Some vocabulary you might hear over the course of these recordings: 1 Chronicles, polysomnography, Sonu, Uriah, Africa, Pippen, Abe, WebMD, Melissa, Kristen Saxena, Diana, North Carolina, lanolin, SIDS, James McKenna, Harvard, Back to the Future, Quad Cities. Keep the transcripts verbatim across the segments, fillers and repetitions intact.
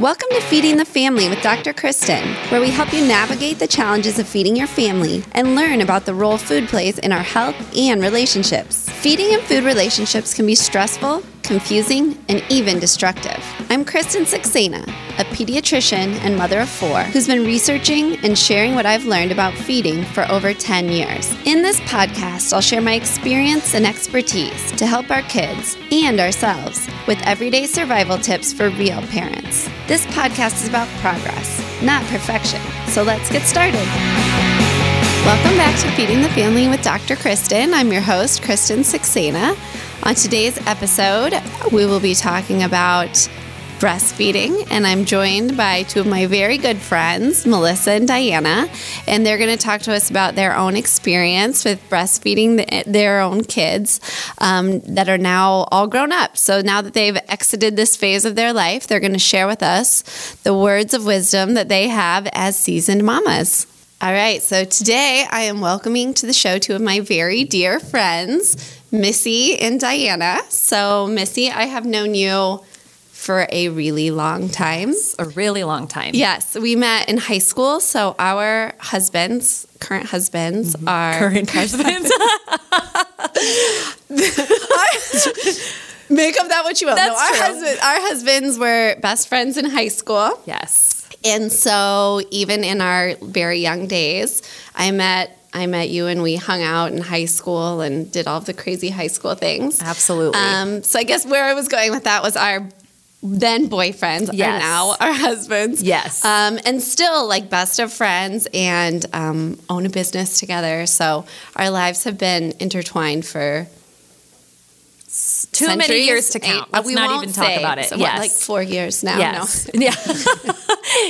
Welcome to Feeding the Family with Doctor Kristen, where we help you navigate the challenges of feeding your family and learn about the role food plays in our health and relationships. Feeding and food relationships can be stressful, confusing, and even destructive. I'm Kristen Saxena, a pediatrician and mother of four, who's been researching and sharing what I've learned about feeding for over ten years. In this podcast, I'll share my experience and expertise to help our kids and ourselves with everyday survival tips for real parents. This podcast is about progress, not perfection. So let's get started. Welcome back to Feeding the Family with Doctor Kristen. I'm your host, Kristen Saxena. On today's episode, we will be talking about breastfeeding, and I'm joined by two of my very good friends, Melissa and Diana, and they're going to talk to us about their own experience with breastfeeding the, their own kids um, that are now all grown up. So now that they've exited this phase of their life, they're going to share with us the words of wisdom that they have as seasoned mamas. All right, so today I am welcoming to the show two of my very dear friends, Missy and Diana. So, Missy, I have known you for a really long time. A really long time. Yes, we met in high school. So our husbands, current husbands, mm-hmm. are... Current husbands. Make of that what you will. That's no, our true. Husband, our husbands were best friends in high school. Yes. And so even in our very young days, I met... I met you and we hung out in high school and did all of the crazy high school things. Absolutely. Um, so I guess where I was going with that was our then boyfriends yes. are now our husbands. Yes. Um, and still like best of friends and um, own a business together. So our lives have been intertwined for Too centuries, many years to count. Eight, Let's we not even talk about it. So yes. What, like four years now. Yes. No. Yeah.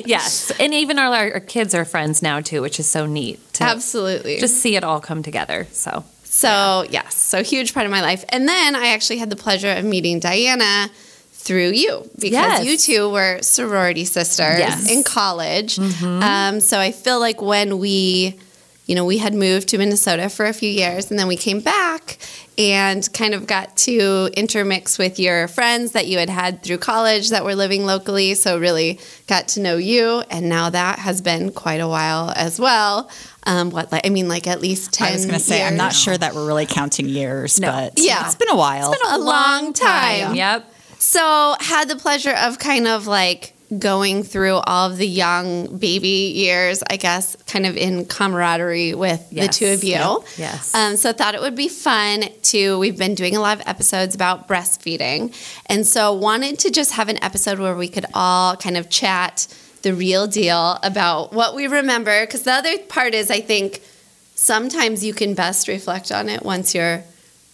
Yes. And even our, our kids are friends now too, which is so neat. To Absolutely. Just see it all come together. So. So yeah. yes. So huge part of my life. And then I actually had the pleasure of meeting Diana through you because yes. you two were sorority sisters yes. in college. Mm-hmm. Um, so I feel like when we, you know, we had moved to Minnesota for a few years and then we came back and kind of got to intermix with your friends that you had had through college that were living locally. So really got to know you. And now that has been quite a while as well. Um, what like I mean, like at least ten years. I was going to say, I'm not sure that we're really counting years, no. but yeah. it's been a while. It's been a, a long, long time. time. Yep. So had the pleasure of kind of like going through all of the young baby years, I guess, kind of in camaraderie with yes. the two of you. Yep. Yes. Um, so I thought it would be fun to, we've been doing a lot of episodes about breastfeeding. And so wanted to just have an episode where we could all kind of chat the real deal about what we remember. Because the other part is, I think, sometimes you can best reflect on it once you're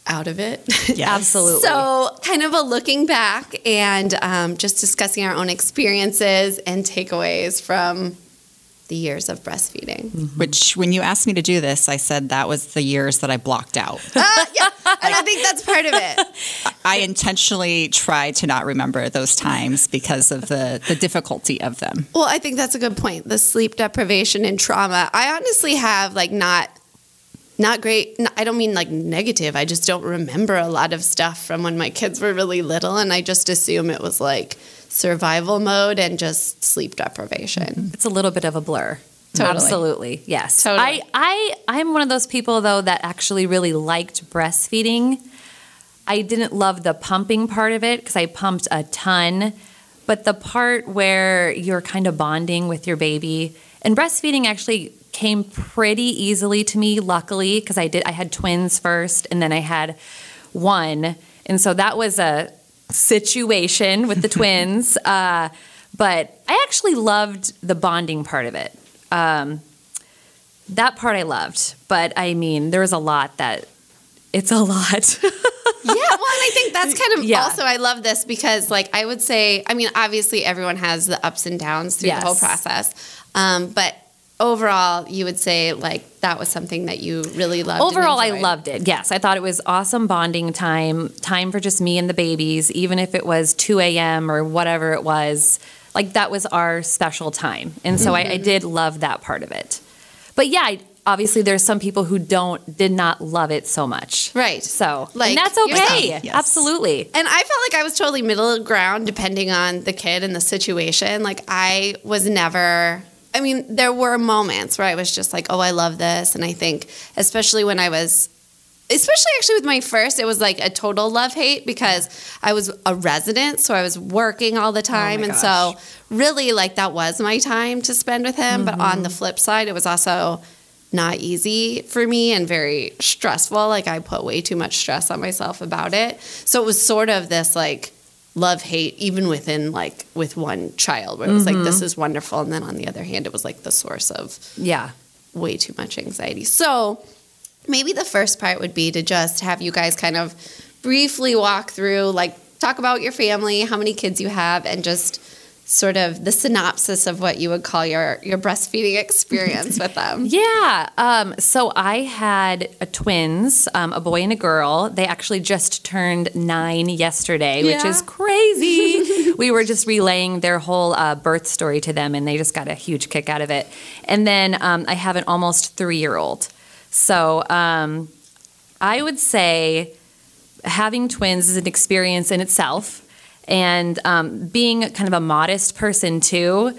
out of it. Yeah, absolutely. So kind of a looking back and um, just discussing our own experiences and takeaways from the years of breastfeeding. Mm-hmm. Which when you asked me to do this, I said that was the years that I blocked out. Uh, yeah, and I think that's part of it. I intentionally try to not remember those times because of the, the difficulty of them. Well, I think that's a good point. The sleep deprivation and trauma. I honestly have like not... Not great. I don't mean like negative. I just don't remember a lot of stuff from when my kids were really little. And I just assume it was like survival mode and just sleep deprivation. It's a little bit of a blur. Totally. Absolutely. Yes. Totally. I, I, I'm one of those people though that actually really liked breastfeeding. I didn't love the pumping part of it because I pumped a ton. But the part where you're kind of bonding with your baby and breastfeeding actually came pretty easily to me, luckily, because I did. I had twins first, and then I had one, and so that was a situation with the twins. Uh, but I actually loved the bonding part of it. Um, that part I loved, but I mean, there was a lot that it's a lot. Yeah, well, and I think that's kind of yeah. also, I love this because, like, I would say, I mean, obviously, everyone has the ups and downs through yes. the whole process, um, but. Overall, you would say like that was something that you really loved. Overall, I loved it. Yes. I thought it was awesome bonding time, time for just me and the babies, even if it was two a.m. or whatever it was. Like that was our special time. And so mm-hmm. I, I did love that part of it. But yeah, I, obviously there's some people who don't did not love it so much. Right. So like, and that's okay. Yes. Absolutely. And I felt like I was totally middle ground depending on the kid and the situation. Like I was never I mean, there were moments where I was just like, oh, I love this. And I think especially when I was Especially actually with my first, it was like a total love-hate because I was a resident, so I was working all the time. Oh my gosh. And so really, like, that was my time to spend with him. Mm-hmm. But on the flip side, it was also not easy for me and very stressful. Like, I put way too much stress on myself about it. So it was sort of this, like, love-hate even within, like, with one child where it was mm-hmm. like, this is wonderful. And then on the other hand, it was, like, the source of yeah, way too much anxiety. So maybe the first part would be to just have you guys kind of briefly walk through, like, talk about your family, how many kids you have, and just sort of the synopsis of what you would call your, your breastfeeding experience with them. Yeah. Um, so I had a twins, um, a boy and a girl. They actually just turned nine yesterday, yeah. which is crazy. We were just relaying their whole uh, birth story to them, and they just got a huge kick out of it. And then um, I have an almost three-year-old. So um, I would say having twins is an experience in itself. And um, being kind of a modest person, too,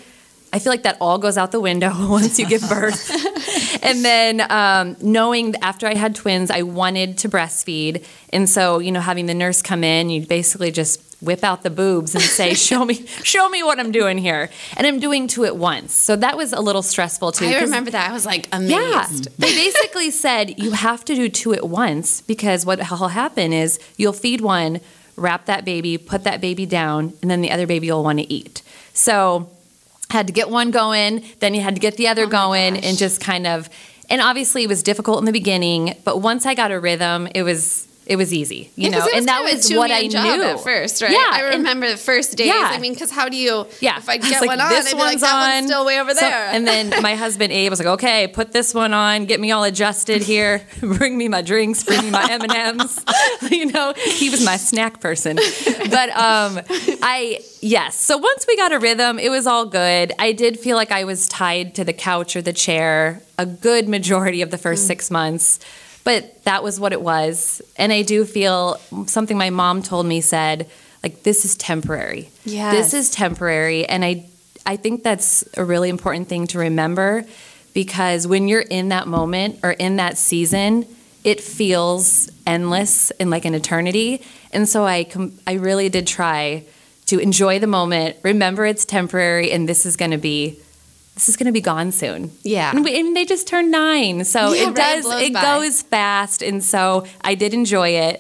I feel like that all goes out the window once you give birth. And then um, knowing after I had twins, I wanted to breastfeed. And so, you know, having the nurse come in, you basically just whip out the boobs and say, show me, show me what I'm doing here. And I'm doing two at once. So that was a little stressful too. I remember that. I was like amazed. Yeah, they basically said you have to do two at once because what will happen is you'll feed one, wrap that baby, put that baby down, and then the other baby will want to eat. So had to get one going, then you had to get the other oh going and just kind of, and obviously it was difficult in the beginning, but once I got a rhythm, it was It was easy, you yeah, know, and that was what I job knew at first, right? Yeah, I remember the first days. Yeah. I mean, because how do you? Yeah, if I get I like, one on, I'd be like, that on. One's still way over so, there. And then my husband Abe was like, "Okay, put this one on, get me all adjusted here, bring me my drinks, bring me my M and M's." You know, he was my snack person. But um, I yes, so once we got a rhythm, it was all good. I did feel like I was tied to the couch or the chair a good majority of the first mm. six months. But that was what it was. And I do feel something my mom told me said, like, this is temporary. Yeah. This is temporary. And I I think that's a really important thing to remember because when you're in that moment or in that season, it feels endless and like an eternity. And so I com- I really did try to enjoy the moment, remember it's temporary, and this is going to be This is going to be gone soon. Yeah. And, we, and they just turned nine. So yeah, it does, right, it, it goes fast. And so I did enjoy it.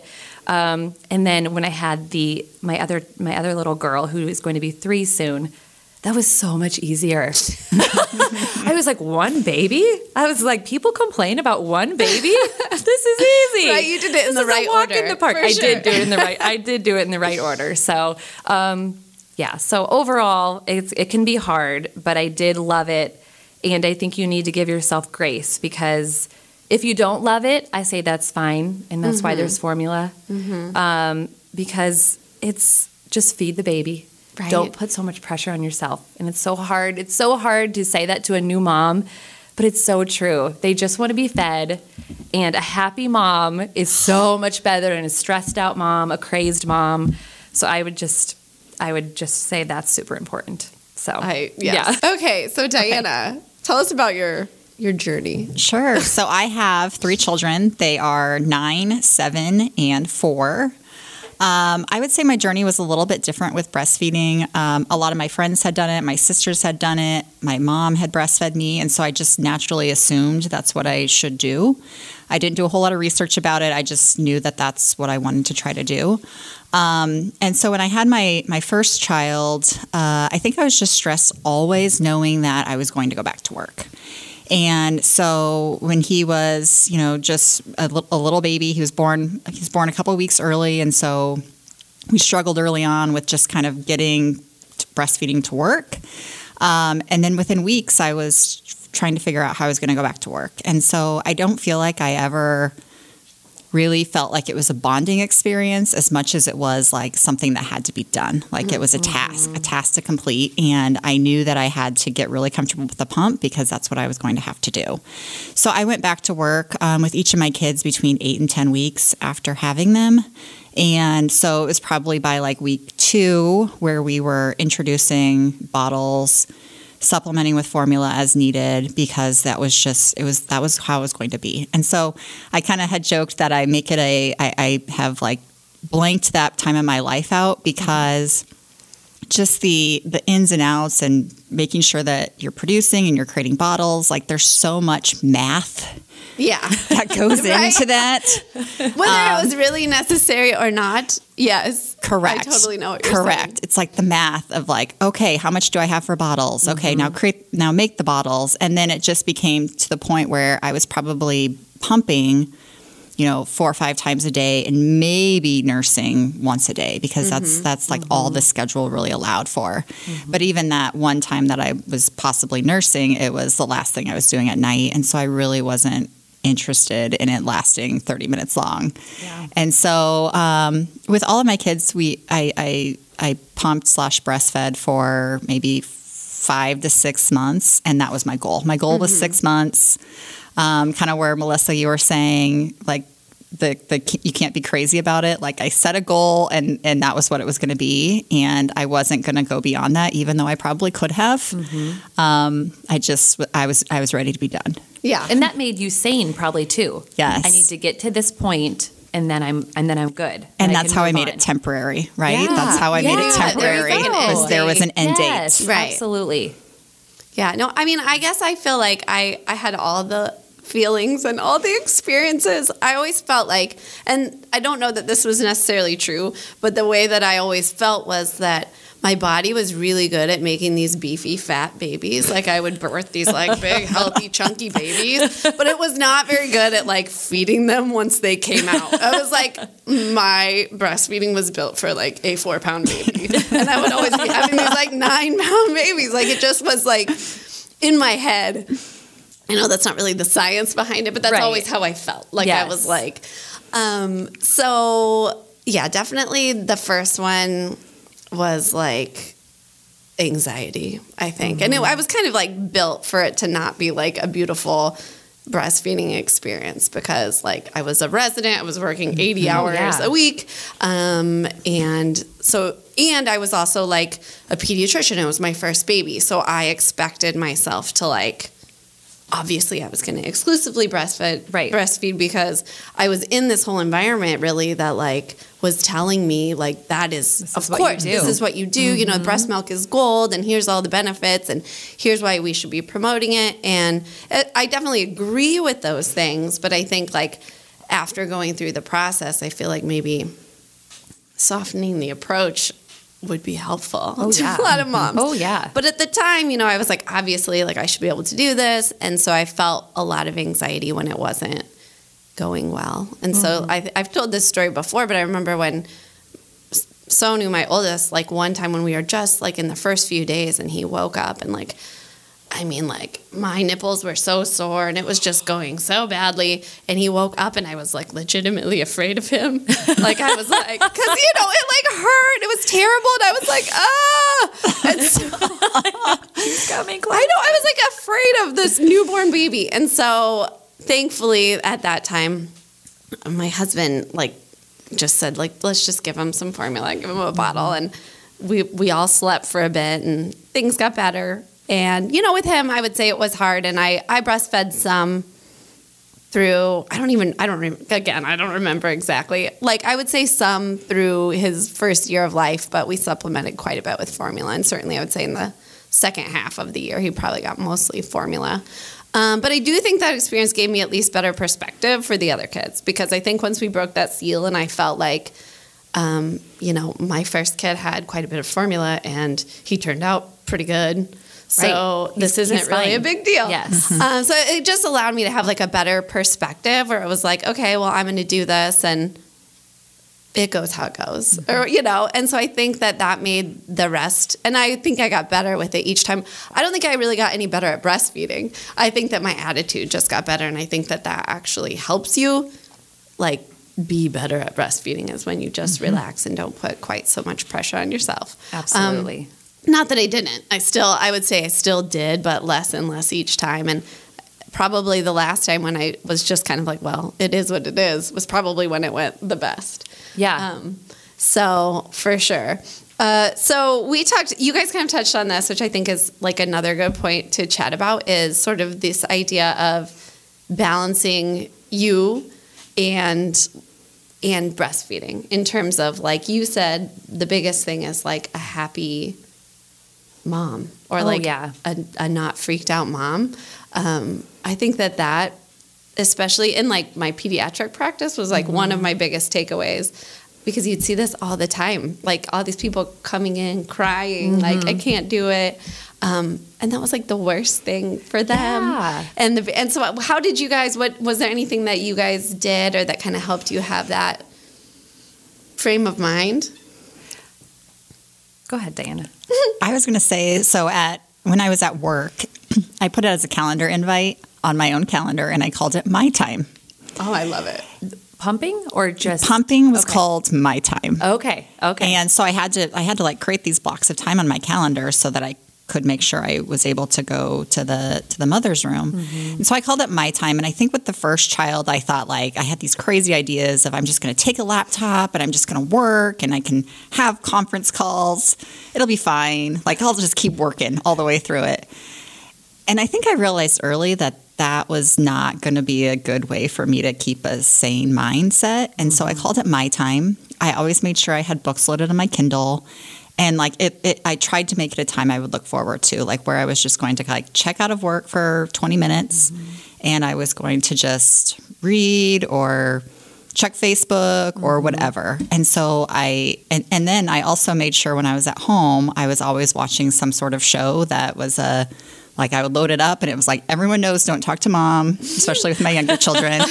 Um, and then when I had the, my other, my other little girl who is going to be three soon, that was so much easier. I was like, one baby? I was like, people complain about one baby? This is easy. Right, you did it in the right order. This is a walk in the park. I did do it in the right, I did do it in the right order. So, um, yeah. So overall, it's, it can be hard, but I did love it. And I think you need to give yourself grace because if you don't love it, I say that's fine. And that's mm-hmm. why there's formula. Mm-hmm. Um, because it's just feed the baby. Right. Don't put so much pressure on yourself. And it's so hard. It's so hard to say that to a new mom, but it's so true. They just want to be fed. And a happy mom is so much better than a stressed out mom, a crazed mom. So I would just... I would just say that's super important. So, I, yes. yeah. Okay. So Diana, okay. tell us about your, your journey. Sure. So I have three children. They are nine, seven, and four. Um, I would say my journey was a little bit different with breastfeeding. Um, a lot of my friends had done it. My sisters had done it. My mom had breastfed me. And so I just naturally assumed that's what I should do. I didn't do a whole lot of research about it. I just knew that that's what I wanted to try to do. Um, and so when I had my, my first child, uh, I think I was just stressed always knowing that I was going to go back to work. And so when he was, you know, just a, li- a little baby, he was born, he was born a couple of weeks early. And so we struggled early on with just kind of getting to breastfeeding to work. Um, and then within weeks, I was trying to figure out how I was going to go back to work. And so I don't feel like I ever really felt like it was a bonding experience as much as it was like something that had to be done. Like it was a task, a task to complete. And I knew that I had to get really comfortable with the pump because that's what I was going to have to do. So I went back to work um, with each of my kids between eight and ten weeks after having them. And so it was probably by like week two where we were introducing bottles, supplementing with formula as needed, because that was just, it was, that was how it was going to be. And so I kind of had joked that I make it a, I, I have like blanked that time of my life out, because just the, the ins and outs and making sure that you're producing and you're creating bottles, like there's so much math. Yeah. That goes right? into that. Whether um, it was really necessary or not. Yes. Correct. I totally know what you're correct. saying. Correct. It's like the math of like, okay, how much do I have for bottles? Okay, mm-hmm. now create, now make the bottles. And then it just became to the point where I was probably pumping, you know, four or five times a day and maybe nursing once a day, because mm-hmm. that's, that's like mm-hmm. all the schedule really allowed for. Mm-hmm. But even that one time that I was possibly nursing, it was the last thing I was doing at night. And so I really wasn't interested in it lasting thirty minutes long. Yeah. And so um, with all of my kids, we I I, I pumped slash breastfed for maybe five to six months. And that was my goal. My goal mm-hmm. was six months, um, kind of where, Melissa, you were saying, like, the, the you can't be crazy about it. Like, I set a goal, and, and that was what it was going to be. And I wasn't going to go beyond that, even though I probably could have. Mm-hmm. Um, I just, I was, I was ready to be done. Yeah. And that made you sane probably too. Yes. I need to get to this point, and then I'm, and then I'm good. And, and that's I how I made on. it temporary, right? Yeah. That's how I yeah. made it temporary. There, because there was an end yes, date. Right. Absolutely. Yeah. No, I mean, I guess I feel like I, I had all the feelings and all the experiences. I always felt like, and I don't know that this was necessarily true, but the way that I always felt was that my body was really good at making these beefy, fat babies. Like, I would birth these, like, big, healthy, chunky babies. But it was not very good at, like, feeding them once they came out. I was like, my breastfeeding was built for, like, a four-pound baby. And I would always be having these, like, nine-pound babies. Like, it just was, like, in my head. I know that's not really the science behind it, but that's right. always how I felt. Like, yes. I was like, um, so, yeah, definitely the first one was like anxiety, I think. Mm-hmm. And it, I was kind of like built for it to not be like a beautiful breastfeeding experience, because like I was a resident, I was working eighty hours yeah. a week. Um, and so, and I was also like a pediatrician. It was my first baby. So I expected myself to like, obviously I was going to exclusively breastfeed, right. breastfeed because I was in this whole environment really that like was telling me like, that is, this of is course, this is what you do. Mm-hmm. You know, breast milk is gold, and here's all the benefits, and here's why we should be promoting it. And it, I definitely agree with those things. But I think like after going through the process, I feel like maybe softening the approach would be helpful oh, to yeah. a lot of moms. Oh, yeah. But at the time, you know, I was like, obviously, like, I should be able to do this. And so I felt a lot of anxiety when it wasn't going well. And mm-hmm. so I, I've told this story before, but I remember when Sonu, my oldest, like, one time when we were just, like, in the first few days, and he woke up and, like, I mean, like, my nipples were so sore, and it was just going so badly. And he woke up, and I was, like, legitimately afraid of him. Like, I was, like, because, you know, it, like, hurt. It was terrible. And I was, like, ah. And so, he's coming close. I know. I was, like, afraid of this newborn baby. And so, thankfully, at that time, my husband, like, just said, like, let's just give him some formula, give him a bottle. And we we all slept for a bit, and things got better. And, you know, with him, I would say it was hard. And I, I breastfed some through, I don't even, I don't, rem- again, I don't remember exactly. Like, I would say some through his first year of life, but we supplemented quite a bit with formula. And certainly I would say in the second half of the year, he probably got mostly formula. Um, but I do think that experience gave me at least better perspective for the other kids, because I think once we broke that seal and I felt like, um, you know, my first kid had quite a bit of formula and he turned out pretty good. So right. this he's, isn't he's really fine. a big deal. Yes. Mm-hmm. Um, so it just allowed me to have like a better perspective, where it was like, okay, well, I'm going to do this, and it goes how it goes, mm-hmm. or, you know? And so I think that that made the rest. And I think I got better with it each time. I don't think I really got any better at breastfeeding. I think that my attitude just got better. And I think that that actually helps you like be better at breastfeeding is when you just mm-hmm. relax and don't put quite so much pressure on yourself. Absolutely. Um, not that I didn't. I still, I would say I still did, but less and less each time. And probably the last time when I was just kind of like, well, it is what it is, was probably when it went the best. Yeah. Um, so for sure. Uh, so we talked, you guys kind of touched on this, which I think is like another good point to chat about, is sort of this idea of balancing you and and breastfeeding in terms of, like you said, the biggest thing is like a happy mom or oh, like yeah. a, a not freaked out mom. Um, I think that that, especially in like my pediatric practice, was like mm-hmm. one of my biggest takeaways, because you'd see this all the time, like all these people coming in crying, mm-hmm. like, I can't do it. Um, and that was like the worst thing for them. Yeah. And the, and so how did you guys, what, was there anything that you guys did or that kind of helped you have that frame of mind? Go ahead, Diana. I was going to say, so at, when I was at work, I put it as a calendar invite on my own calendar and I called it My Time. Oh, I love it. Pumping or just pumping was okay. called My Time. Okay. Okay. And so I had to, I had to like create these blocks of time on my calendar so that I could make sure I was able to go to the, to the mother's room. Mm-hmm. And so I called it My Time. And I think with the first child, I thought like, I had these crazy ideas of I'm just going to take a laptop and I'm just going to work and I can have conference calls. It'll be fine. Like I'll just keep working all the way through it. And I think I realized early that that was not going to be a good way for me to keep a sane mindset. And mm-hmm. so I called it My Time. I always made sure I had books loaded on my Kindle. And like it, it, I tried to make it a time I would look forward to, like where I was just going to like check out of work for twenty minutes mm-hmm. and I was going to just read or check Facebook mm-hmm. or whatever. And so I, and, and then I also made sure when I was at home, I was always watching some sort of show that was a, like I would load it up and it was like, everyone knows don't talk to mom, especially with my younger children.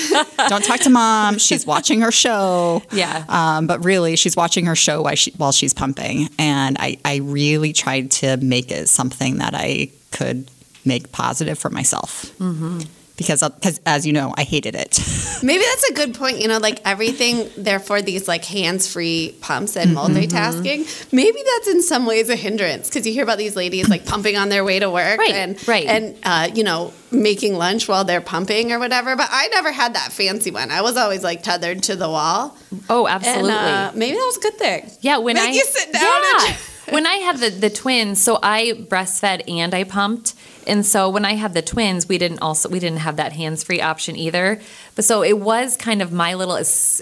Don't talk to mom. She's watching her show. Yeah. Um, but really she's watching her show while, she, while she's pumping. And I, I really tried to make it something that I could make positive for myself. Mm-hmm. Because, because as you know, I hated it. Maybe that's a good point. You know, like everything, therefore, these like hands-free pumps and multitasking, mm-hmm. maybe that's in some ways a hindrance. Because you hear about these ladies like pumping on their way to work right, and, right. and uh, you know, making lunch while they're pumping or whatever. But I never had that fancy one. I was always like tethered to the wall. Oh, absolutely. And, uh, maybe that was a good thing. Yeah. When Make I, you sit down yeah. and when I had the, the twins, so I breastfed and I pumped. And so when I had the twins, we didn't also, we didn't have that hands-free option either. But so it was kind of my little es-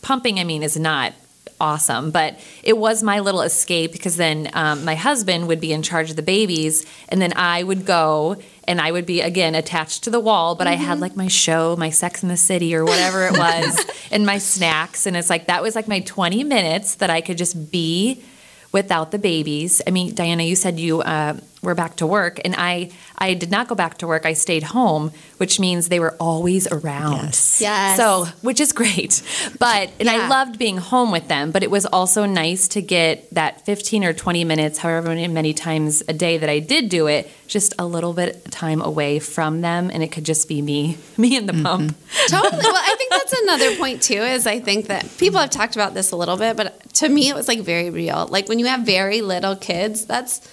pumping. I mean, is not awesome, but it was my little escape, because then um, my husband would be in charge of the babies and then I would go and I would be again attached to the wall, but mm-hmm. I had like my show, my Sex in the City or whatever it was and my snacks. And it's like, that was like my twenty minutes that I could just be without the babies. I mean, Diana, you said you uh, were back to work, and I, I did not go back to work. I stayed home, which means they were always around. Yes. yes. So, which is great. But, and yeah. I loved being home with them, but it was also nice to get that fifteen or twenty minutes, however many times a day that I did do it, just a little bit of time away from them. And it could just be me, me and the mm-hmm. pump. Totally. Well, I think that's another point too, is I think that people have talked about this a little bit, but to me, it was like very real. Like when you have very little kids, that's,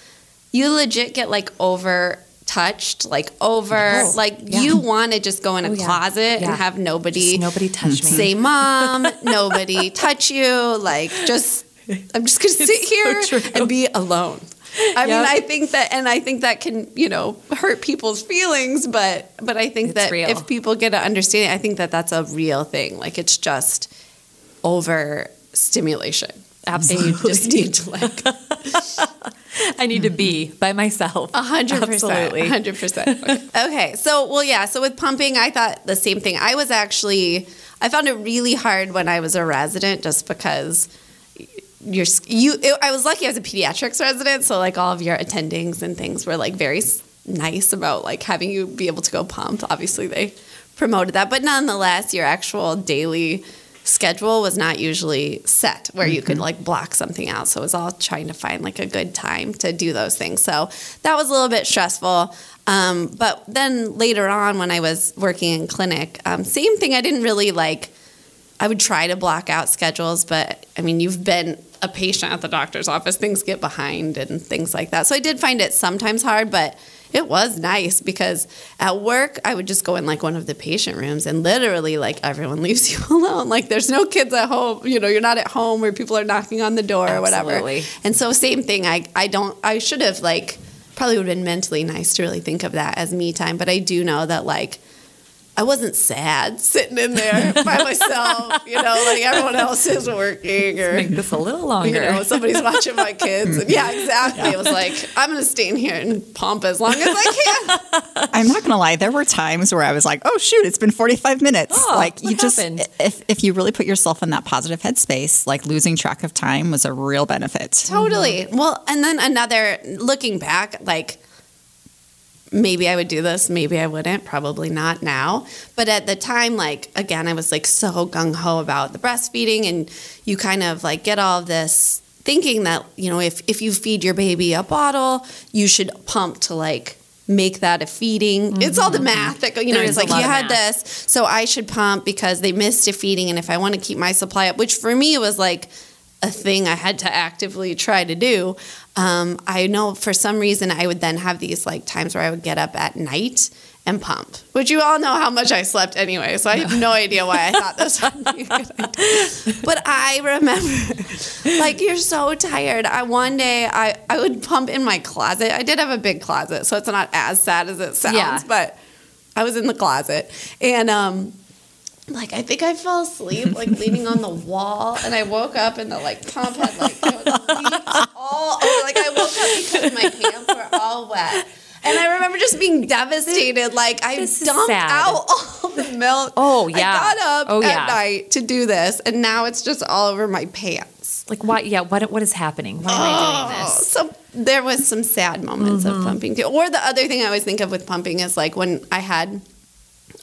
you legit get like over touched, like over, yes. like yeah. you want to just go in a oh, yeah. closet yeah. and have nobody, just nobody touch me. Say mom, nobody touch you. Like just, I'm just going to sit here so and be alone. I yep. mean, I think that, and I think that can, you know, hurt people's feelings, but, but I think it's that real. If people get an understanding, I think that that's a real thing. Like it's just over stimulation. Absolutely. And you just need to like... I need to be by myself. A hundred percent. Absolutely. A hundred percent. Okay. So, well, yeah. So with pumping, I thought the same thing. I was actually, I found it really hard when I was a resident, just because you're, you, it, I was lucky I was a pediatrics resident. So like all of your attendings and things were like very nice about like having you be able to go pump. Obviously they promoted that, but nonetheless, your actual daily schedule was not usually set where you mm-hmm. could like block something out. So it was all trying to find like a good time to do those things. So that was a little bit stressful. Um, but then later on when I was working in clinic, um, same thing. I didn't really like I would try to block out schedules, but I mean, you've been a patient at the doctor's office. Things get behind and things like that. So I did find it sometimes hard, but it was nice because at work, I would just go in like one of the patient rooms and literally like everyone leaves you alone. Like there's no kids at home, you know, you're not at home where people are knocking on the door or whatever. Absolutely. And so same thing. I, I don't, I should have like, probably would have been mentally nice to really think of that as me time. But I do know that like, I wasn't sad sitting in there by myself, you know, like everyone else is working or let's make this a little longer. You know, somebody's watching my kids. And yeah, exactly. Yeah. It was like, I'm going to stay in here and pump as long as I can. I'm not going to lie. There were times where I was like, oh shoot, it's been forty-five minutes. Oh, like you just, happened? if if you really put yourself in that positive headspace, like losing track of time was a real benefit. Totally. Mm-hmm. Well, and then another looking back, like, maybe I would do this. Maybe I wouldn't. Probably not now. But at the time, like, again, I was like so gung-ho about the breastfeeding. And you kind of like get all this thinking that, you know, if, if you feed your baby a bottle, you should pump to like make that a feeding. Mm-hmm. It's all the math that, you know, there it's like you had math. This. So I should pump because they missed a feeding. And if I want to keep my supply up, which for me was like a thing I had to actively try to do. Um, I know for some reason I would then have these like times where I would get up at night and pump, which you all know how much I slept anyway. So I have no idea why I thought this would be a good idea. But I remember like, you're so tired. I, one day I, I would pump in my closet. I did have a big closet, so it's not as sad as it sounds, yeah. But I was in the closet and, um, like, I think I fell asleep, like, leaning on the wall, and I woke up, and the, like, pump had, like, it was all over. Like, I woke up because my pants were all wet. And I remember just being devastated. Like, I this dumped out all the milk. Oh, yeah. I got up oh, yeah. at night to do this, and now it's just all over my pants. Like, why, yeah, what, what is happening? Why am oh, I doing this? So there was some sad moments mm-hmm. of pumping, too. Or the other thing I always think of with pumping is, like, when I had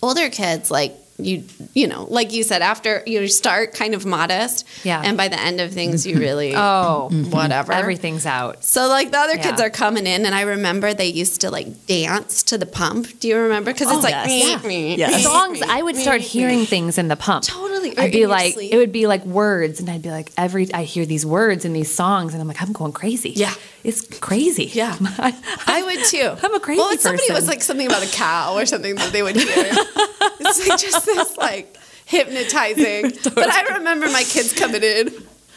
older kids, like, You you know, like you said, after you start kind of modest, yeah, and by the end of things you really oh whatever everything's out. So like the other yeah. kids are coming in, and I remember they used to like dance to the pump. Do you remember? Because oh, it's like yes. yeah. Yeah. Yes. songs. I would start hearing things in the pump. Totally, or I'd be like sleep. It would be like words, and I'd be like every I hear these words in these songs, and I'm like I'm going crazy. Yeah, it's crazy. Yeah, I, I would too. I'm a crazy. Well, if somebody person. was like something about a cow or something that they would hear. It's like just. It's like hypnotizing. But I remember my kids coming in.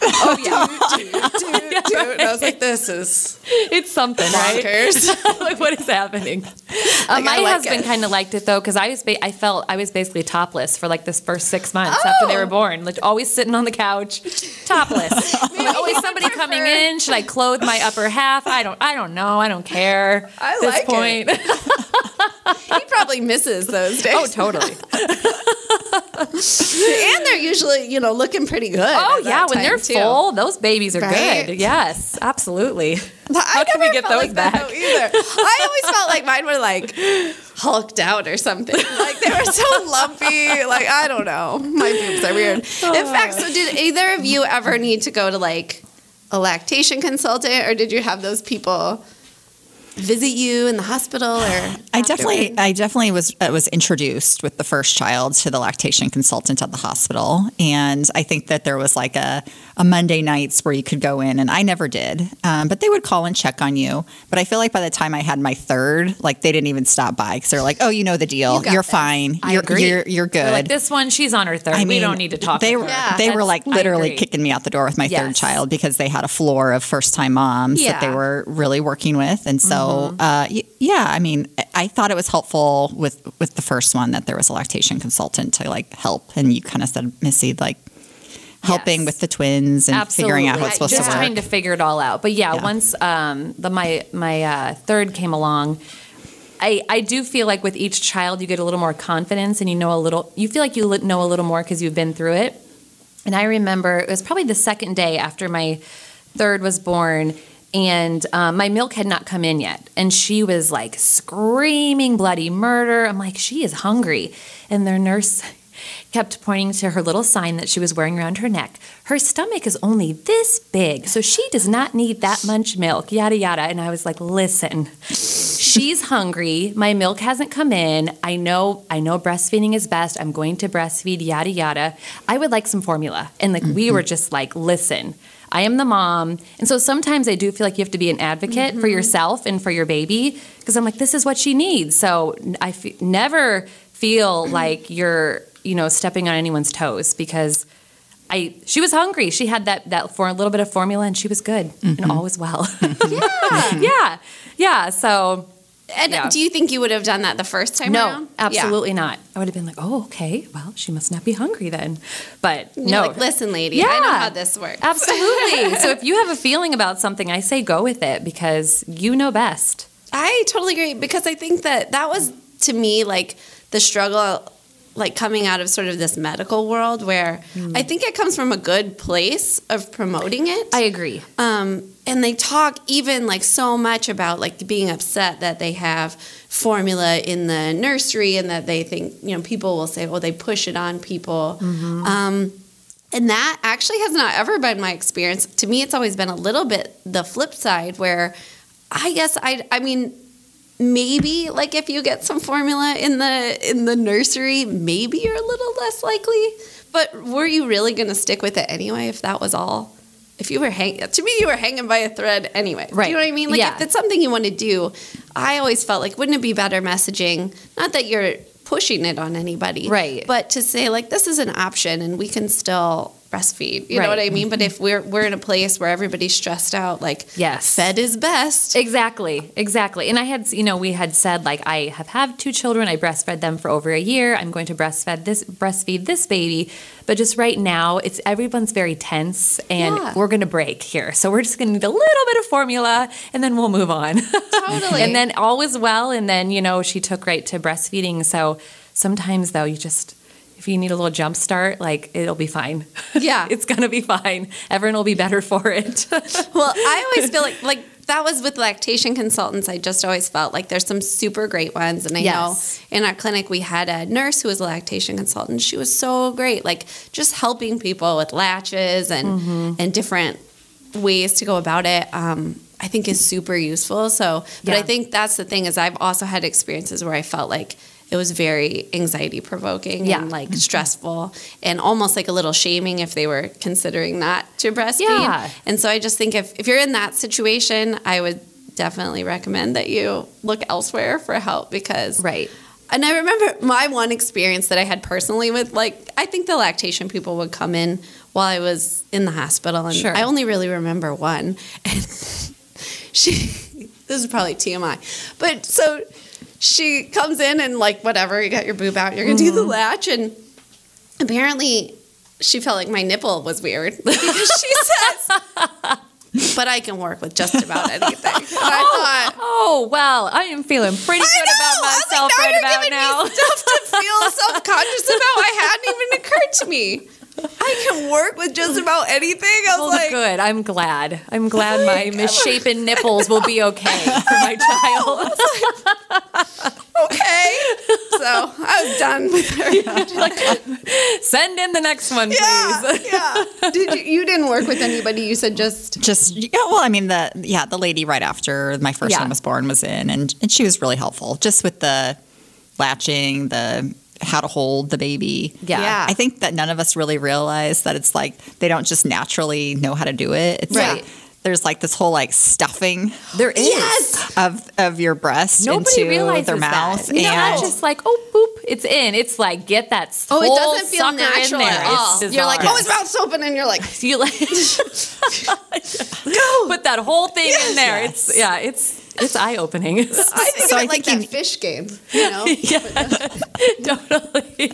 Oh, yeah. Dude, dude, dude, dude. And I was like, this is... It's something, bonkers. Right? Like, what is happening? Uh, like, my like husband kind of liked it, though, because I was ba- I felt I was basically topless for, like, this first six months oh. after they were born. Like, always sitting on the couch, topless. Like, always somebody coming in. Should I clothe my upper half? I don't I don't know. I don't care I at like this point. It. He probably misses those days. Oh, totally. And they're usually, you know, looking pretty good. Oh, yeah. When they're too. full, those babies are right? good. Yes, absolutely. How I can we get those like back? Either. I always felt like mine were like hulked out or something. Like they were so lumpy. Like, I don't know. My boobs are weird. Oh. In fact, so did either of you ever need to go to like a lactation consultant or did you have those people visit you in the hospital or afterwards? I definitely I definitely was uh, was introduced with the first child to the lactation consultant at the hospital, and I think that there was like a, a Monday nights where you could go in, and I never did um, but they would call and check on you, but I feel like by the time I had my third, like they didn't even stop by because they're like, oh, you know the deal, you you're this. fine I you're, agree. you're you're good. They're like, this one, she's on her third, I mean, we don't need to talk they, to her. Yeah, they were like literally kicking me out the door with my yes. third child because they had a floor of first time moms yeah. that they were really working with, and so mm-hmm. So, uh, yeah, I mean, I thought it was helpful with, with the first one that there was a lactation consultant to like help. And you kind of said, Missy, like helping yes. with the twins and Absolutely. figuring out how it's supposed yeah, just to work. Trying to figure it all out. But yeah, yeah. once um, the, my my uh, third came along, I, I do feel like with each child you get a little more confidence and you know a little, you feel like you know a little more because you've been through it. And I remember it was probably the second day after my third was born. And um, my milk had not come in yet. And she was like screaming bloody murder. I'm like, she is hungry. And their nurse kept pointing to her little sign that she was wearing around her neck. Her stomach is only this big, so she does not need that much milk, yada, yada. And I was like, listen, she's hungry. My milk hasn't come in. I know, I know breastfeeding is best. I'm going to breastfeed, yada, yada. I would like some formula. And like, mm-hmm. we were just like, listen, I am the mom. And so sometimes I do feel like you have to be an advocate mm-hmm. for yourself and for your baby. Because I'm like, this is what she needs. So I f- never feel like you're, you know, stepping on anyone's toes, because I, she was hungry. She had that, that for a little bit of formula, and she was good mm-hmm. and all was well. yeah. Yeah. Yeah. So. And yeah. do you think you would have done that the first time no, around? No, absolutely yeah. not. I would have been like, oh, okay, well, she must not be hungry then. But You're no. like, listen, lady, yeah, I know how this works. Absolutely. So if you have a feeling about something, I say go with it, because you know best. I totally agree, because I think that that was, to me, like the struggle, like coming out of sort of this medical world where mm. I think it comes from a good place of promoting it. I agree. Um, and they talk even like so much about like being upset that they have formula in the nursery, and that they think, you know, people will say, well, they push it on people. Mm-hmm. Um, and that actually has not ever been my experience. To me, it's always been a little bit the flip side, where I guess I, I mean, maybe like if you get some formula in the in the nursery, maybe you're a little less likely. But were you really going to stick with it anyway if that was all? If you were hanging, to me, you were hanging by a thread anyway. Right. Do you know what I mean? Like yeah. if it's something you want to do, I always felt like, wouldn't it be better messaging? Not that you're pushing it on anybody. Right. But to say like, this is an option and we can still breastfeed. You right. know what I mean? But if we're we're in a place where everybody's stressed out, like yes. fed is best. Exactly. Exactly. And I had, you know, we had said like, I have had two children. I breastfed them for over a year. I'm going to breastfed this breastfeed this baby. But just right now, it's everyone's very tense, and yeah. we're going to break here. So we're just going to need a little bit of formula, and then we'll move on. Totally. And then all was well. And then, you know, she took right to breastfeeding. So sometimes though, you just, if you need a little jump start, like it'll be fine. Yeah. It's going to be fine. Everyone will be better for it. Well, I always feel like, like that was with lactation consultants. I just always felt like there's some super great ones. And I yes. know in our clinic, we had a nurse who was a lactation consultant. She was so great. Like just helping people with latches and, mm-hmm. and different ways to go about it. Um, I think is super useful. So, but yeah. I think that's the thing, is I've also had experiences where I felt like it was very anxiety provoking yeah. and like stressful, and almost like a little shaming if they were considering not to breastfeed. Yeah. And so I just think if, if you're in that situation, I would definitely recommend that you look elsewhere for help, because right. And I remember my one experience that I had personally with, like, I think the lactation people would come in while I was in the hospital, and sure. I only really remember one. And she, this is probably T M I, but so she comes in and like, whatever, you got your boob out, you're going to mm-hmm. do the latch. And apparently she felt like my nipple was weird, because she says, but I can work with just about anything. And I thought, oh, oh, well, I am feeling pretty I good know. About myself like, right about now. I was like, now you're giving me stuff to feel self-conscious about. I hadn't even occurred to me. I can work with just about anything. I was well, like, good. I'm glad. I'm glad my like, misshapen I'm, nipples will be okay for my child. Like, okay. So I was done with her. Yeah. Like, send in the next one, yeah, please. Yeah. Did you, you didn't work with anybody? You said just just. Yeah. Well, I mean the yeah the lady right after my first yeah. son was born was in, and and she was really helpful, just with the latching, the. How to hold the baby. Yeah. yeah. I think that none of us really realize that it's like they don't just naturally know how to do it. It's right. like there's like this whole like stuffing there is yes. of of your breast Nobody into their mouth. That. No, and it's just like, oh, boop, it's in. It's like, get that whole Oh, it doesn't feel natural at all. You're like, oh, his mouth's open, and you're like, you like go. Put that whole thing yes. in there. Yes. It's yeah, it's It's eye-opening. I think so. I like think that you, fish game, you know? Yeah, totally.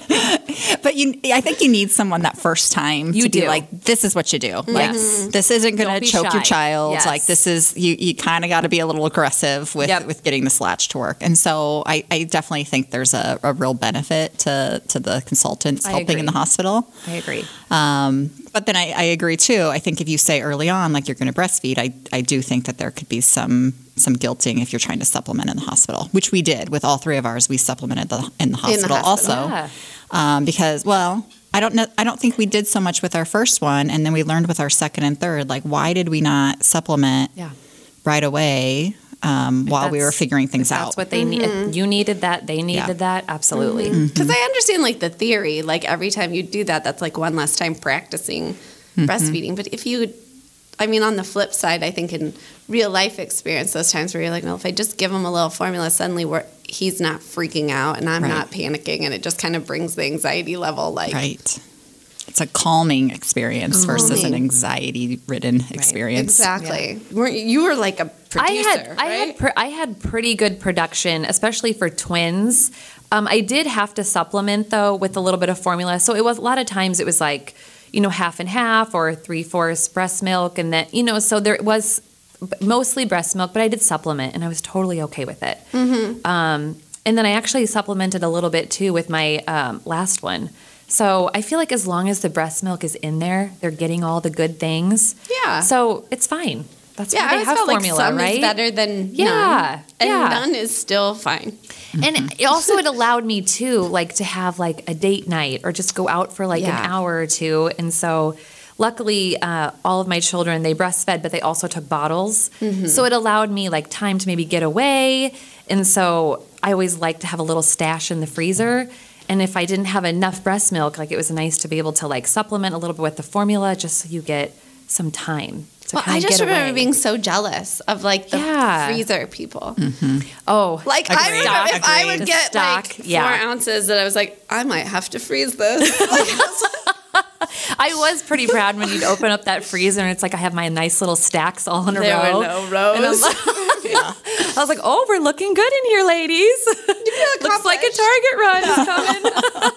But you, I think you need someone that first time you to do. Be like, this is what you do. Mm-hmm. Like, this isn't going to choke shy. Your child. Yes. Like, this is, you, you kind of got to be a little aggressive with, yep. with getting this latch to work. And so I, I definitely think there's a, a real benefit to, to the consultants I helping agree. In the hospital. I agree. Um, but then I, I agree, too. I think if you say early on, like, you're going to breastfeed, I, I do think that there could be some... some guilting if you're trying to supplement in the hospital, which we did with all three of ours. We supplemented the, in, the in the hospital also yeah. um, because, well, I don't know. I don't think we did so much with our first one. And then we learned with our second and third, like, why did we not supplement yeah. right away? um, while we were figuring things that's out. That's what they mm-hmm. needed. You needed that. They needed yeah. that. Absolutely. Because mm-hmm. I understand, like, the theory. Like, every time you do that, that's, like, one less time practicing mm-hmm. breastfeeding. But if you... I mean, on the flip side, I think in real life experience, those times where you're like, no, if I just give him a little formula, suddenly we're, he's not freaking out and I'm right. not panicking. And it just kind of brings the anxiety level. Like, right. It's a calming experience calming. versus an anxiety ridden right. experience. Exactly. Yeah. You were like a producer, I had, right? I had, pr- I had pretty good production, especially for twins. Um, I did have to supplement, though, with a little bit of formula. So it was a lot of times it was like, you know, half and half or three-fourths breast milk. And then, you know, so there was mostly breast milk, but I did supplement and I was totally okay with it. Mm-hmm. Um, and then I actually supplemented a little bit too with my um, last one. So I feel like as long as the breast milk is in there, they're getting all the good things. Yeah. So it's fine. That's yeah, why they I have formula, like some right? is better than yeah, none. And yeah. none is still fine. Mm-hmm. And it also it allowed me too, like, to have like a date night or just go out for like yeah. an hour or two. And so luckily uh, all of my children, they breastfed, but they also took bottles. Mm-hmm. So it allowed me like time to maybe get away. And so I always like to have a little stash in the freezer. And if I didn't have enough breast milk, like, it was nice to be able to like supplement a little bit with the formula just so you get some time. Well, I just remember away. being so jealous of, like, the yeah. freezer people. Mm-hmm. Oh, like, agreed. I remember Stock, if agreed. I would the get, stock, like, four yeah. ounces that I was like, I might have to freeze this. Like, I, was like, I was pretty proud when you'd open up that freezer and it's like I have my nice little stacks all in a there row. There were no rows. Like, yeah. I was like, oh, we're looking good in here, ladies. Looks like a Target run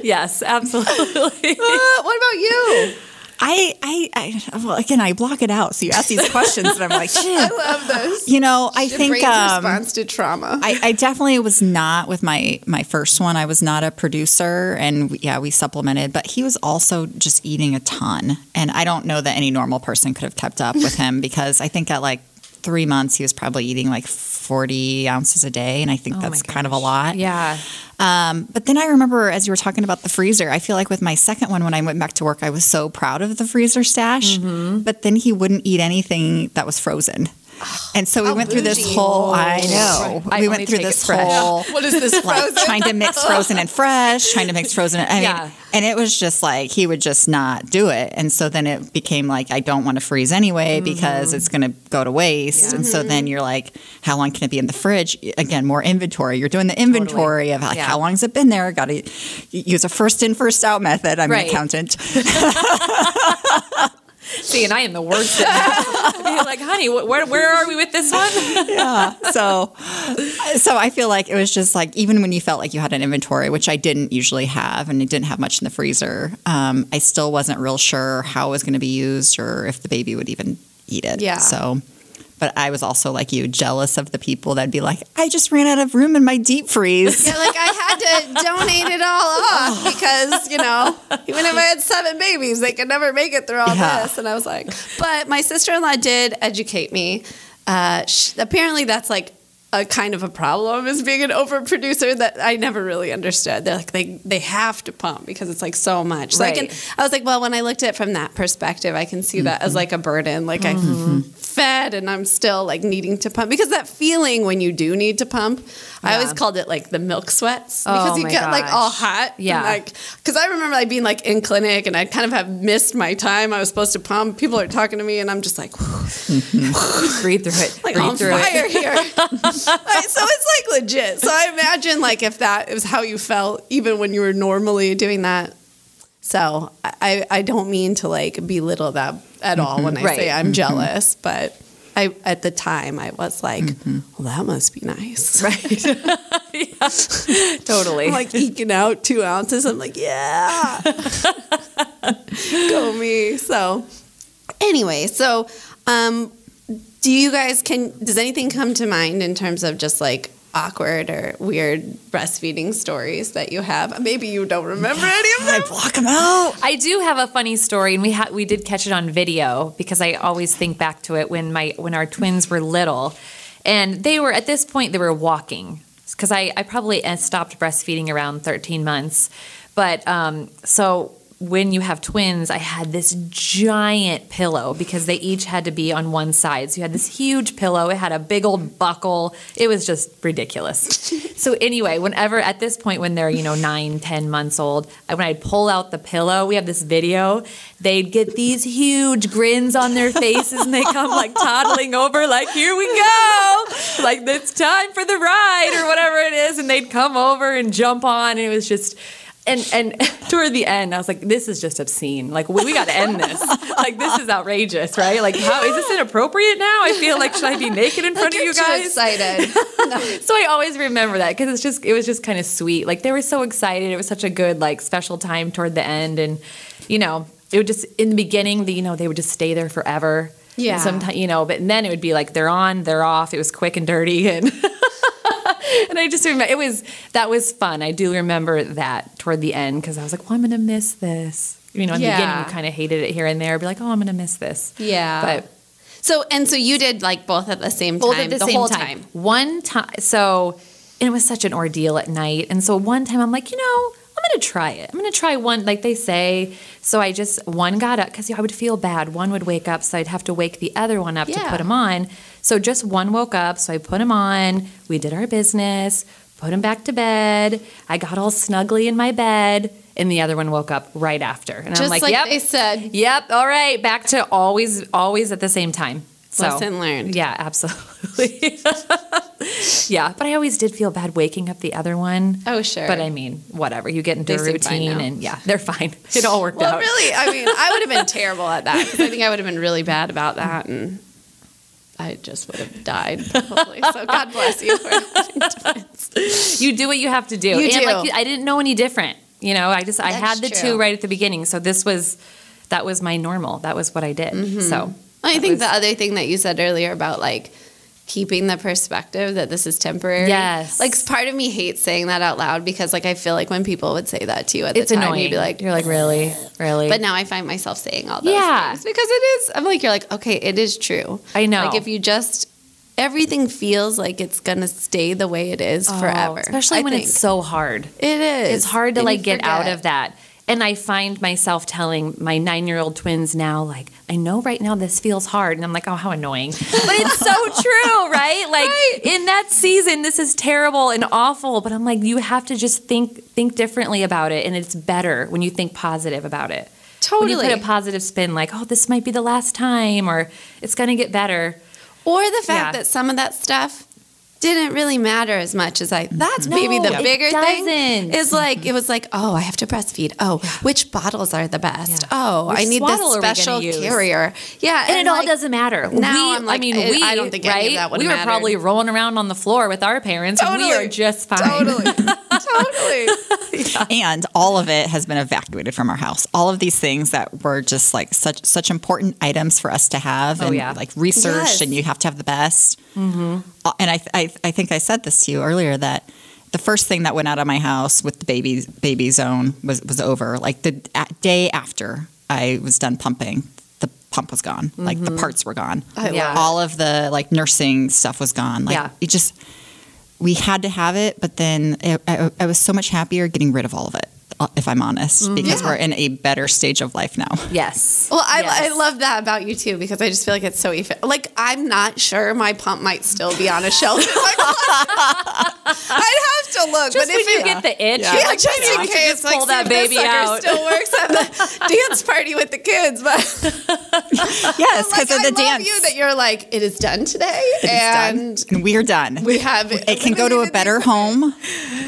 yeah. is coming. Yes, absolutely. Uh, what about you? I, I, I, well, again, I block it out. So you ask these questions and I'm like, shit. I love this. You know, I the think, um, response to trauma. I, I definitely was not with my, my first one. I was not a producer, and yeah, we supplemented, but he was also just eating a ton. And I don't know that any normal person could have kept up with him, because I think at like three months, he was probably eating like forty ounces a day. And I think oh that's kind of a lot. Yeah. Um, but then I remember, as you were talking about the freezer, I feel like with my second one, when I went back to work, I was so proud of the freezer stash, mm-hmm. but then he wouldn't eat anything that was frozen. And so we How went bougie. through this whole, I know, I we went through this whole, what is this, like, trying to mix frozen and fresh, trying to mix frozen. And, I yeah. mean, and it was just like, he would just not do it. And so then it became like, I don't want to freeze anyway, mm-hmm. because it's going to go to waste. Yeah. And mm-hmm. so then you're like, how long can it be in the fridge? Again, more inventory. You're doing the inventory totally. of like, yeah. how long has it been there? Got to use a first in, first out method. I'm right. an accountant. See, and I am the worst at that. You're like, honey, where where are we with this one? Yeah. So, so I feel like it was just like, even when you felt like you had an inventory, which I didn't usually have, and I didn't have much in the freezer, um, I still wasn't real sure how it was going to be used or if the baby would even eat it. Yeah. So, but I was also like you, jealous of the people that'd be like, I just ran out of room in my deep freeze. Yeah, like, I had to donate it all off because, you know, even if I had seven babies, they could never make it through all yeah. this. And I was like, but my sister-in-law did educate me. Uh, she, apparently that's like a kind of a problem, is being an overproducer, that I never really understood. They're like, they, they have to pump because it's like so much. So right. I, can, I was like, well, when I looked at it from that perspective, I can see mm-hmm. that as like a burden. Like mm-hmm. I... fed and I'm still like needing to pump, because that feeling when you do need to pump, yeah. I always called it like the milk sweats, because oh you get gosh. like all hot. Yeah. And, like, cause I remember like being like in clinic and I kind of have missed my time. I was supposed to pump. People are talking to me and I'm just like, mm-hmm. breathe through it. Like breathe on through fire it. here. Like, so it's like legit. So I imagine like if that was how you felt, even when you were normally doing that. So I, I don't mean to like belittle that at all mm-hmm. when I right. say I'm mm-hmm. jealous, but I at the time I was like, mm-hmm. well, that must be nice, right? Totally. I'm like eking out two ounces. I'm like, yeah, go me. So anyway, so um, do you guys can does anything come to mind in terms of just like awkward or weird breastfeeding stories that you have? Maybe you don't remember any of them. I block them out. I do have a funny story, and we ha- we did catch it on video, because I always think back to it when my when our twins were little, and they were at this point they were walking, because I I probably stopped breastfeeding around thirteen months, but um so when you have twins, I had this giant pillow because they each had to be on one side. So you had this huge pillow. It had a big old buckle. It was just ridiculous. So anyway, whenever at this point when they're, you know, nine, ten months old, when I'd pull out the pillow, we have this video, they'd get these huge grins on their faces and they come like toddling over like, here we go. Like, it's time for the ride or whatever it is. And they'd come over and jump on. And it was just... And and toward the end, I was like, this is just obscene. Like, we, we got to end this. Like, this is outrageous, right? Like, how is this inappropriate now? I feel like, should I be naked in front like of you guys? Too excited. No. So I always remember that because it's just it was just kind of sweet. Like, they were so excited. It was such a good, like, special time toward the end. And, you know, it would just, in the beginning, the, you know, they would just stay there forever. Yeah. Sometimes, you know, but and then it would be like, they're on, they're off. It was quick and dirty. And... And I just remember it was that was fun. I do remember that toward the end because I was like, well, I'm going to miss this. You know, in yeah. the beginning, you kind of hated it here and there. I'd be like, oh, I'm going to miss this. Yeah. But so and so you did like both at the same both time. Both at the, the same whole time. time. One time. So and it was such an ordeal at night. And so one time I'm like, you know, I'm going to try it. I'm going to try one, like they say. So I just, one got up because I would feel bad. One would wake up, so I'd have to wake the other one up yeah. to put him on. So just one woke up, so I put him on. We did our business, put him back to bed. I got all snuggly in my bed, and the other one woke up right after. And just I'm like, like yep, they said. Yep, all right, back to always, always at the same time. So, lesson learned. Yeah, absolutely. Yeah, but I always did feel bad waking up the other one. Oh, sure. But I mean, whatever. You get into a routine and yeah, they're fine. It all worked well, out. Well, really, I mean, I would have been terrible at that because I think I would have been really bad about that and I just would have died probably. So God bless you for having twins. You do what you have to do. You and do. Like, I didn't know any different. You know, I just, That's I had the true. two right at the beginning. So this was, that was my normal. That was what I did. Mm-hmm. So. I think was, the other thing that you said earlier about like keeping the perspective that this is temporary. Yes. Like part of me hates saying that out loud because like I feel like when people would say that to you at it's the time, annoying. You'd be like, you're like, really? Really? But now I find myself saying all those yeah. things because it is, I'm like, you're like, okay, it is true. I know. Like if you just, everything feels like it's going to stay the way it is oh, forever. Especially I when think. It's so hard. It is. It's hard to and like get out of that. And I find myself telling my nine-year-old twins now, like, I know right now this feels hard. And I'm like, oh, how annoying. But it's so true, right? Like, right. in that season, this is terrible and awful. But I'm like, you have to just think think differently about it. And it's better when you think positive about it. Totally. When you put a positive spin, like, oh, this might be the last time, or it's going to get better. Or the fact yeah. that some of that stuff didn't really matter as much as I that's no, maybe the yep. bigger thing is like it was like oh I have to breastfeed oh yeah. which bottles are the best yeah. oh which I need this special carrier yeah and, and it like, all doesn't matter now we, I'm like I mean we I don't think right? any of that would we were mattered. Probably rolling around on the floor with our parents totally. And we are just fine totally totally yeah. And all of it has been evacuated from our house, all of these things that were just like such such important items for us to have oh, and yeah. like research yes. and you have to have the best mm-hmm. and I, I I think I said this to you earlier that the first thing that went out of my house with the baby baby zone was, was over. Like the day after I was done pumping, the pump was gone. Mm-hmm. Like the parts were gone. Oh, yeah. All of the like nursing stuff was gone. Like yeah. it just, we had to have it, but then it, I, I was so much happier getting rid of all of it. If I'm honest, because yeah. we're in a better stage of life now. Yes. Well, I, yes. I love that about you too, because I just feel like it's so easy. Like, I'm not sure my pump might still be on a shelf. I'd have to look. Just but if you it, get the itch, yeah, yeah, like, just yeah. in case, like, pull that baby out. Still works at the dance party with the kids, but yes, because like, of the I dance. Love you that you're like, it is done today, it and, done. And we are done. We have it. It can go to a better home. It.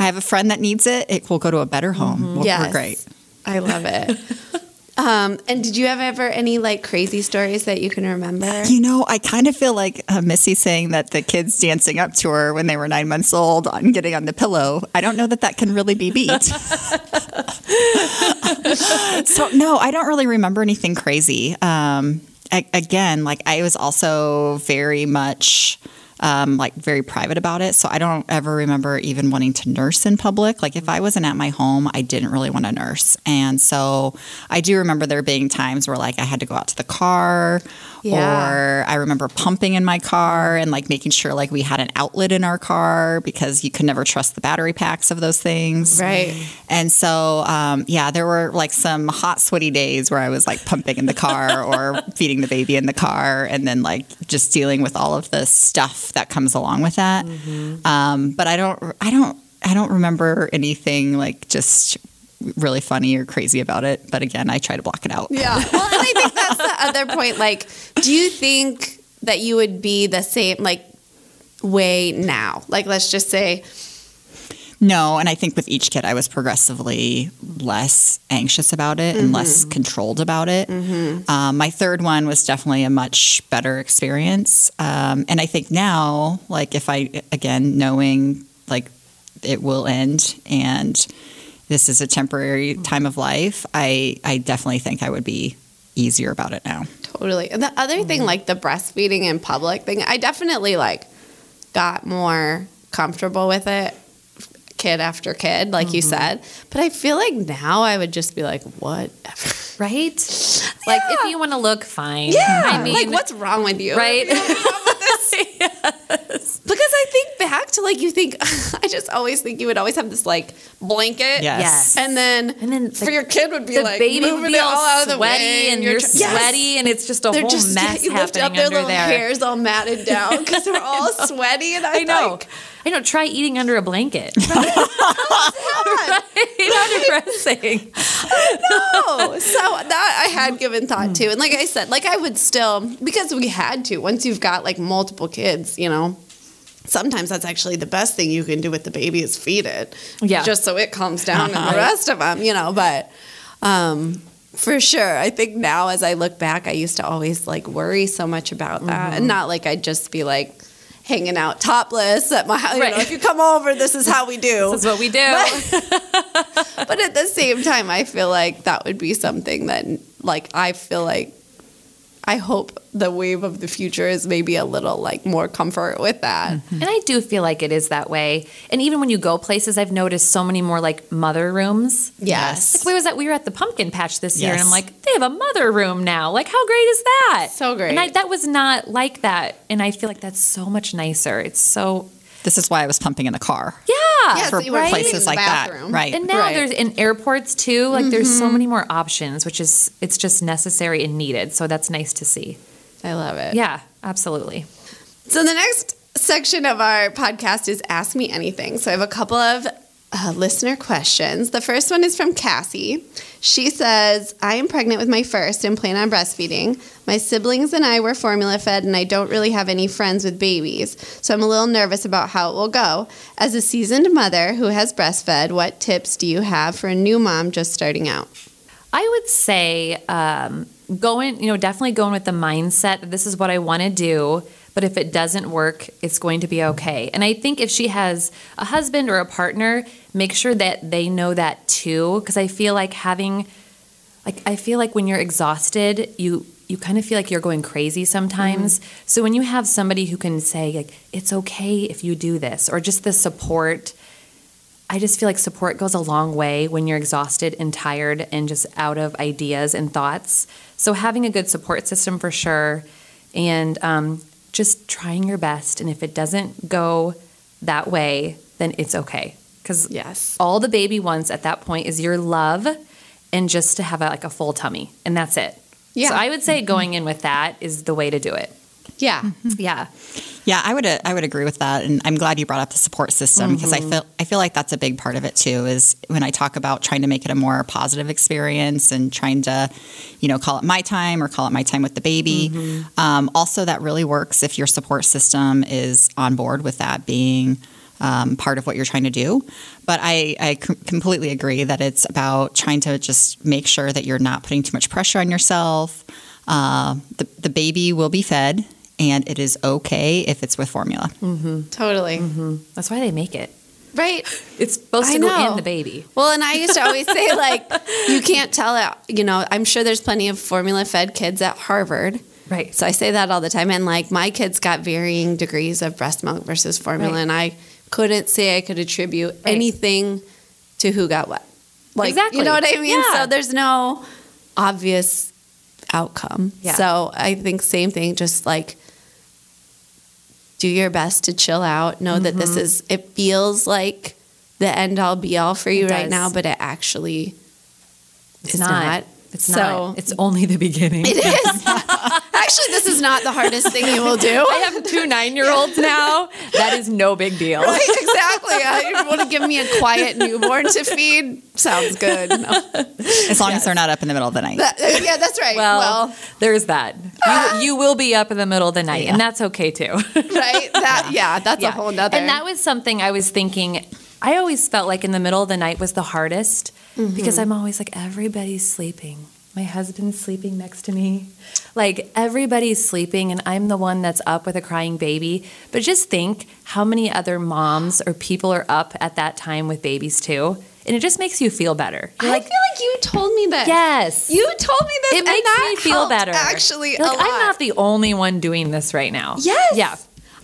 I have a friend that needs it. It will go to a better home. Mm-hmm. Yes. We're great. I love it. Um, and did you have ever any like crazy stories that you can remember? You know, I kind of feel like uh, Missy saying that the kids dancing up to her when they were nine months old and getting on the pillow. I don't know that that can really be beat. So no, I don't really remember anything crazy. Um, I, again, like I was also very much um, like very private about it. So I don't ever remember even wanting to nurse in public. Like if I wasn't at my home, I didn't really want to nurse. And so I do remember there being times where like I had to go out to the car yeah. or I remember pumping in my car and like making sure like we had an outlet in our car because you could never trust the battery packs of those things. Right. And so, um, yeah, there were like some hot, sweaty days where I was like pumping in the car or feeding the baby in the car and then like just dealing with all of the stuff that comes along with that. Mm-hmm. Um, but I don't, I don't, I don't remember anything like just really funny or crazy about it. But again, I try to block it out. Yeah. Well, and I think that's the other point. Like, do you think that you would be the same like way now? Like, let's just say. No. And I think with each kid, I was progressively less anxious about it mm-hmm. and less controlled about it. Mm-hmm. Um, my third one was definitely a much better experience. Um, and I think now, like if I, again, knowing like it will end and this is a temporary time of life, I, I definitely think I would be easier about it now. Totally. And the other mm-hmm. thing, like the breastfeeding in public thing, I definitely like got more comfortable with it. Kid after kid, like mm-hmm. you said. But I feel like now I would just be like, whatever. Right? Like, yeah. if you want to look, fine. Yeah. I mean, like, what's wrong with you? Right? What's wrong with this? Yes. Because I think back to, like, you think, I just always think you would always have this, like, blanket. Yes. And then, and then for the, your kid would be, the like, baby moving it all out of the way. And, and you're tr- sweaty, yes. and it's just a they're whole just, mess yeah, you happening up their under little there. Hair's all matted down because they're all sweaty. And I, I know. Like, I know, try eating under a blanket. Right? Right? How depressing. I know. So that I had given thought to. And like I said, like I would still, because we had to, once you've got like multiple kids, you know, sometimes that's actually the best thing you can do with the baby is feed it. Yeah. Just so it calms down uh-huh. and the rest of them, you know, but um, for sure. I think now as I look back, I used to always like worry so much about that. Mm-hmm. And not like I'd just be like, hanging out topless at my house. You right. know, if you come over, this is how we do. This is what we do. But, but at the same time, I feel like that would be something that, like, I feel like I hope the wave of the future is maybe a little, like, more comfort with that. Mm-hmm. And I do feel like it is that way. And even when you go places, I've noticed so many more, like, mother rooms. Yes. Like, we, was at, we were at the pumpkin patch this yes. year, and I'm like, they have a mother room now. Like, how great is that? So great. And I, that was not like that. And I feel like that's so much nicer. It's so... This is why I was pumping in the car. Yeah. Yeah, for so right? places like that. Right. And now right. there's in airports too, like mm-hmm. there's so many more options, which is, it's just necessary and needed. So that's nice to see. I love it. Yeah, absolutely. So the next section of our podcast is Ask Me Anything. So I have a couple of uh, listener questions. The first one is from Cassie. She says, I am pregnant with my first and plan on breastfeeding. My siblings and I were formula fed, and I don't really have any friends with babies, so I'm a little nervous about how it will go. As a seasoned mother who has breastfed, what tips do you have for a new mom just starting out? I would say um, going, you know, definitely going with the mindset that this is what I want to do, but if it doesn't work, it's going to be okay. And I think if she has a husband or a partner, make sure that they know that too, because I feel like having, like, I feel like when you're exhausted, you you kind of feel like you're going crazy sometimes. Mm-hmm. So when you have somebody who can say, like, it's okay if you do this, or just the support, I just feel like support goes a long way when you're exhausted and tired and just out of ideas and thoughts. So having a good support system for sure, and um just trying your best. And if it doesn't go that way, then it's okay. Because yes. all the baby wants at that point is your love and just to have a, like a full tummy. And that's it. Yeah. So I would say mm-hmm. going in with that is the way to do it. Yeah. Mm-hmm. Yeah. Yeah, I would I would agree with that. And I'm glad you brought up the support system, because mm-hmm. I feel I feel like that's a big part of it too, is when I talk about trying to make it a more positive experience and trying to, you know, call it my time or call it my time with the baby. Mm-hmm. Um, also, that really works if your support system is on board with that being um, part of what you're trying to do. But I, I completely agree that it's about trying to just make sure that you're not putting too much pressure on yourself. Uh, the, the baby will be fed. And it is okay if it's with formula. Mm-hmm. Totally. Mm-hmm. That's why they make it. Right. It's supposed to go in the baby. Well, and I used to always say, like, you can't tell it. You know, I'm sure there's plenty of formula-fed kids at Harvard Right. So I say that all the time. And like my kids got varying degrees of breast milk versus formula. Right. And I couldn't say I could attribute right. anything to who got what. Like, exactly. You know what I mean? Yeah. So there's no obvious outcome. Yeah. So I think same thing, just like do your best to chill out. Know mm-hmm. that this is, it feels like the end all be all for you it right does. Now, but it actually it's is not. not. It's so, not. It's only the beginning. It is. Actually, this is not the hardest thing you will do. I have two nine-year-olds now. That is no big deal. Right, exactly. I want to give me a quiet newborn to feed. Sounds good. No. As long yes. as they're not up in the middle of the night. That, yeah, that's right. Well, well there's that. You, you will be up in the middle of the night, yeah. and that's okay, too. Right? That, yeah, that's yeah. a whole nother. And that was something I was thinking... I always felt like in the middle of the night was the hardest mm-hmm. because I'm always like, everybody's sleeping. My husband's sleeping next to me. Like, everybody's sleeping, and I'm the one that's up with a crying baby. But just think how many other moms or people are up at that time with babies, too. And it just makes you feel better. You're I like, feel like you told me this. Yes. You told me this, it and makes that me feel better. Actually, a like, lot. I'm not the only one doing this right now. Yes. Yeah.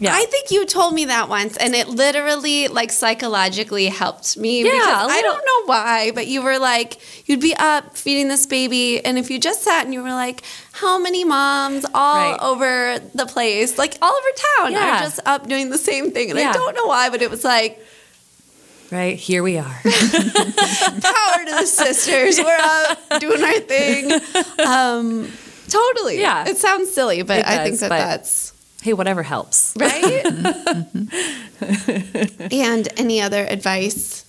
Yeah. I think you told me that once, and it literally, like, psychologically helped me. Yeah, because I don't know why, but you were like, you'd be up feeding this baby, and if you just sat and you were like, how many moms all right. over the place, like all over town, yeah. are just up doing the same thing, and yeah. I don't know why, but it was like, right, here we are. Power to the sisters. Yeah. We're up doing our thing. Um, totally. Yeah. It sounds silly, but it I does, think that that's... Hey, whatever helps. Right? And any other advice?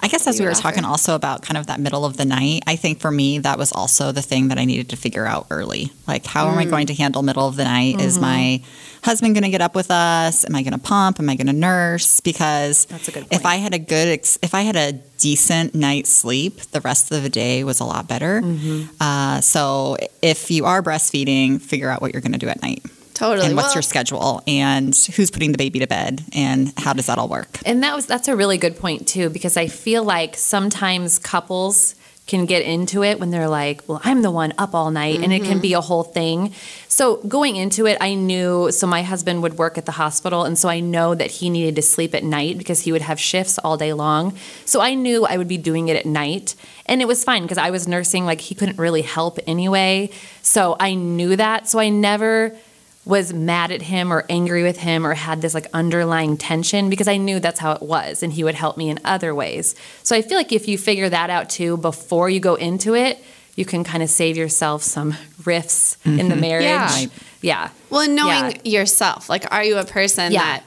I guess as we were offer? talking also about kind of that middle of the night, I think for me, that was also the thing that I needed to figure out early. Like, how mm. am I going to handle middle of the night? Mm-hmm. Is my husband going to get up with us? Am I going to pump? Am I going to nurse? Because That's a good point. if I had a good, ex- if I had a decent night's sleep, the rest of the day was a lot better. Mm-hmm. Uh, so if you are breastfeeding, figure out what you're going to do at night. Totally. And what's well, your schedule and who's putting the baby to bed and how does that all work? And that was that's a really good point, too, because I feel like sometimes couples can get into it when they're like, well, I'm the one up all night, mm-hmm. and it can be a whole thing. So going into it, I knew, so my husband would work at the hospital, and so I know that he needed to sleep at night because he would have shifts all day long. So I knew I would be doing it at night, and it was fine because I was nursing, like he couldn't really help anyway. So I knew that. So I never... was mad at him or angry with him or had this like underlying tension because I knew that's how it was and he would help me in other ways. So I feel like if you figure that out too before you go into it, you can kind of save yourself some rifts mm-hmm. in the marriage. Yeah. yeah. Well, knowing yeah. yourself, like are you a person yeah. that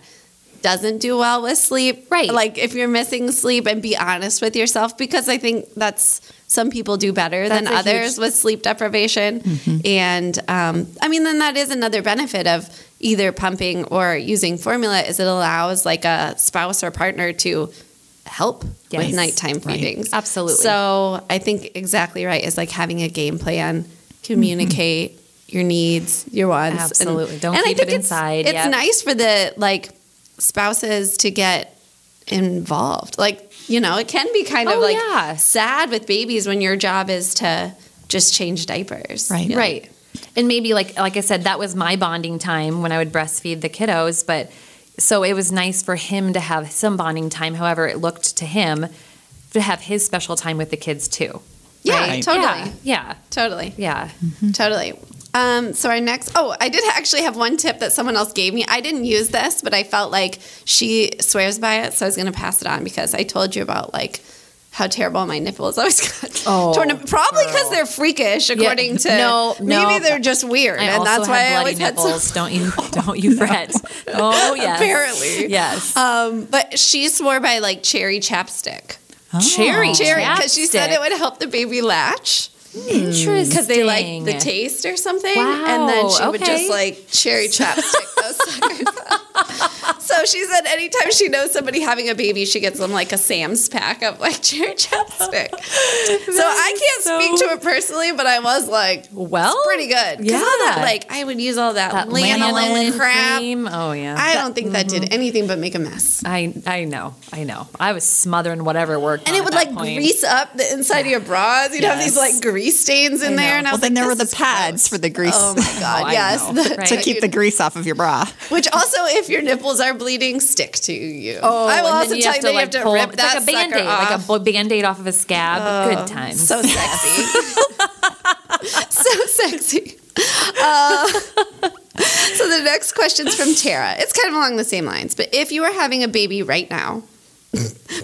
doesn't do well with sleep? Right. Like if you're missing sleep and be honest with yourself because I think that's some people do better That's than others huge... with sleep deprivation. Mm-hmm. And, um, I mean, then that is another benefit of either pumping or using formula is it allows like a spouse or partner to help yes. with nighttime feedings. Right. Absolutely. So I think exactly right is like having a game plan, communicate mm-hmm. your needs, your wants. Absolutely. And, Don't and keep I think it inside. It's, yep. it's nice for the like spouses to get involved. Like, you know, it can be kind of oh, like yeah. sad with babies when your job is to just change diapers. Right. You know? Right. And maybe like, like I said, that was my bonding time when I would breastfeed the kiddos. But so it was nice for him to have some bonding time. However, it looked to him to have his special time with the kids too. Yeah, right? totally. Yeah. yeah. Totally. Yeah. Mm-hmm. Totally. Um, so our next, oh, I did actually have one tip that someone else gave me. I didn't use this, but I felt like she swears by it, so I was going to pass it on because I told you about like how terrible my nipples always got oh, torn up. Probably because they're freakish, according yeah. to no, maybe no. they're just weird, I and that's why I always nipples. had. So- don't you don't you fret? Oh yes, apparently yes. Um, but she swore by like cherry chapstick, oh. cherry cherry, because she said it would help the baby latch. Interesting. Because they like the taste or something. Wow. And then she okay. would just like cherry chapstick those suckers up. So she said anytime she knows somebody having a baby, she gets them like a Sam's pack of like cherry chapstick. So I can't so... speak to it personally, but I was like, well, it's pretty good. Yeah. All that, like I would use all that, that lanolin crap. Cream. Oh yeah. I that, don't think mm-hmm. that did anything but make a mess. I I know. I know. I was smothering whatever worked. And on it would like point. grease up the inside yeah. of your bras. You'd yes. have these like grease stains in there. And I well, was then like, there were the pads gross. for the grease. Oh my God. Oh, yes. The, right? To keep the grease off of your bra. Which also, if your nipples are bleeding, stick to you. Oh, I will also tell you that you like, have to pull, rip it's that like a Band-Aid, sucker off. Like a Band-Aid off of a scab. Oh, good times. So sexy. So sexy. Uh, so the next question's from Tara. It's kind of along the same lines. But if you were having a baby right now,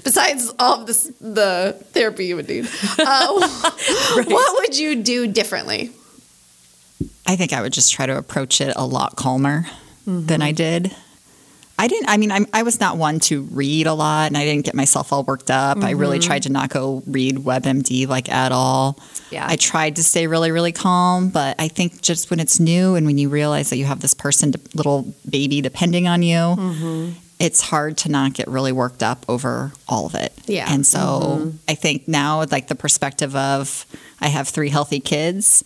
besides all of this, the therapy you would need, uh, right. what would you do differently? I think I would just try to approach it a lot calmer mm-hmm. than I did. I didn't, I mean, I'm, I was not one to read a lot, and I didn't get myself all worked up. Mm-hmm. I really tried to not go read WebMD like at all. Yeah. I tried to stay really, really calm, but I think just when it's new and when you realize that you have this person, little baby depending on you, mm-hmm. it's hard to not get really worked up over all of it. Yeah. And so mm-hmm. I think now, like the perspective of I have three healthy kids.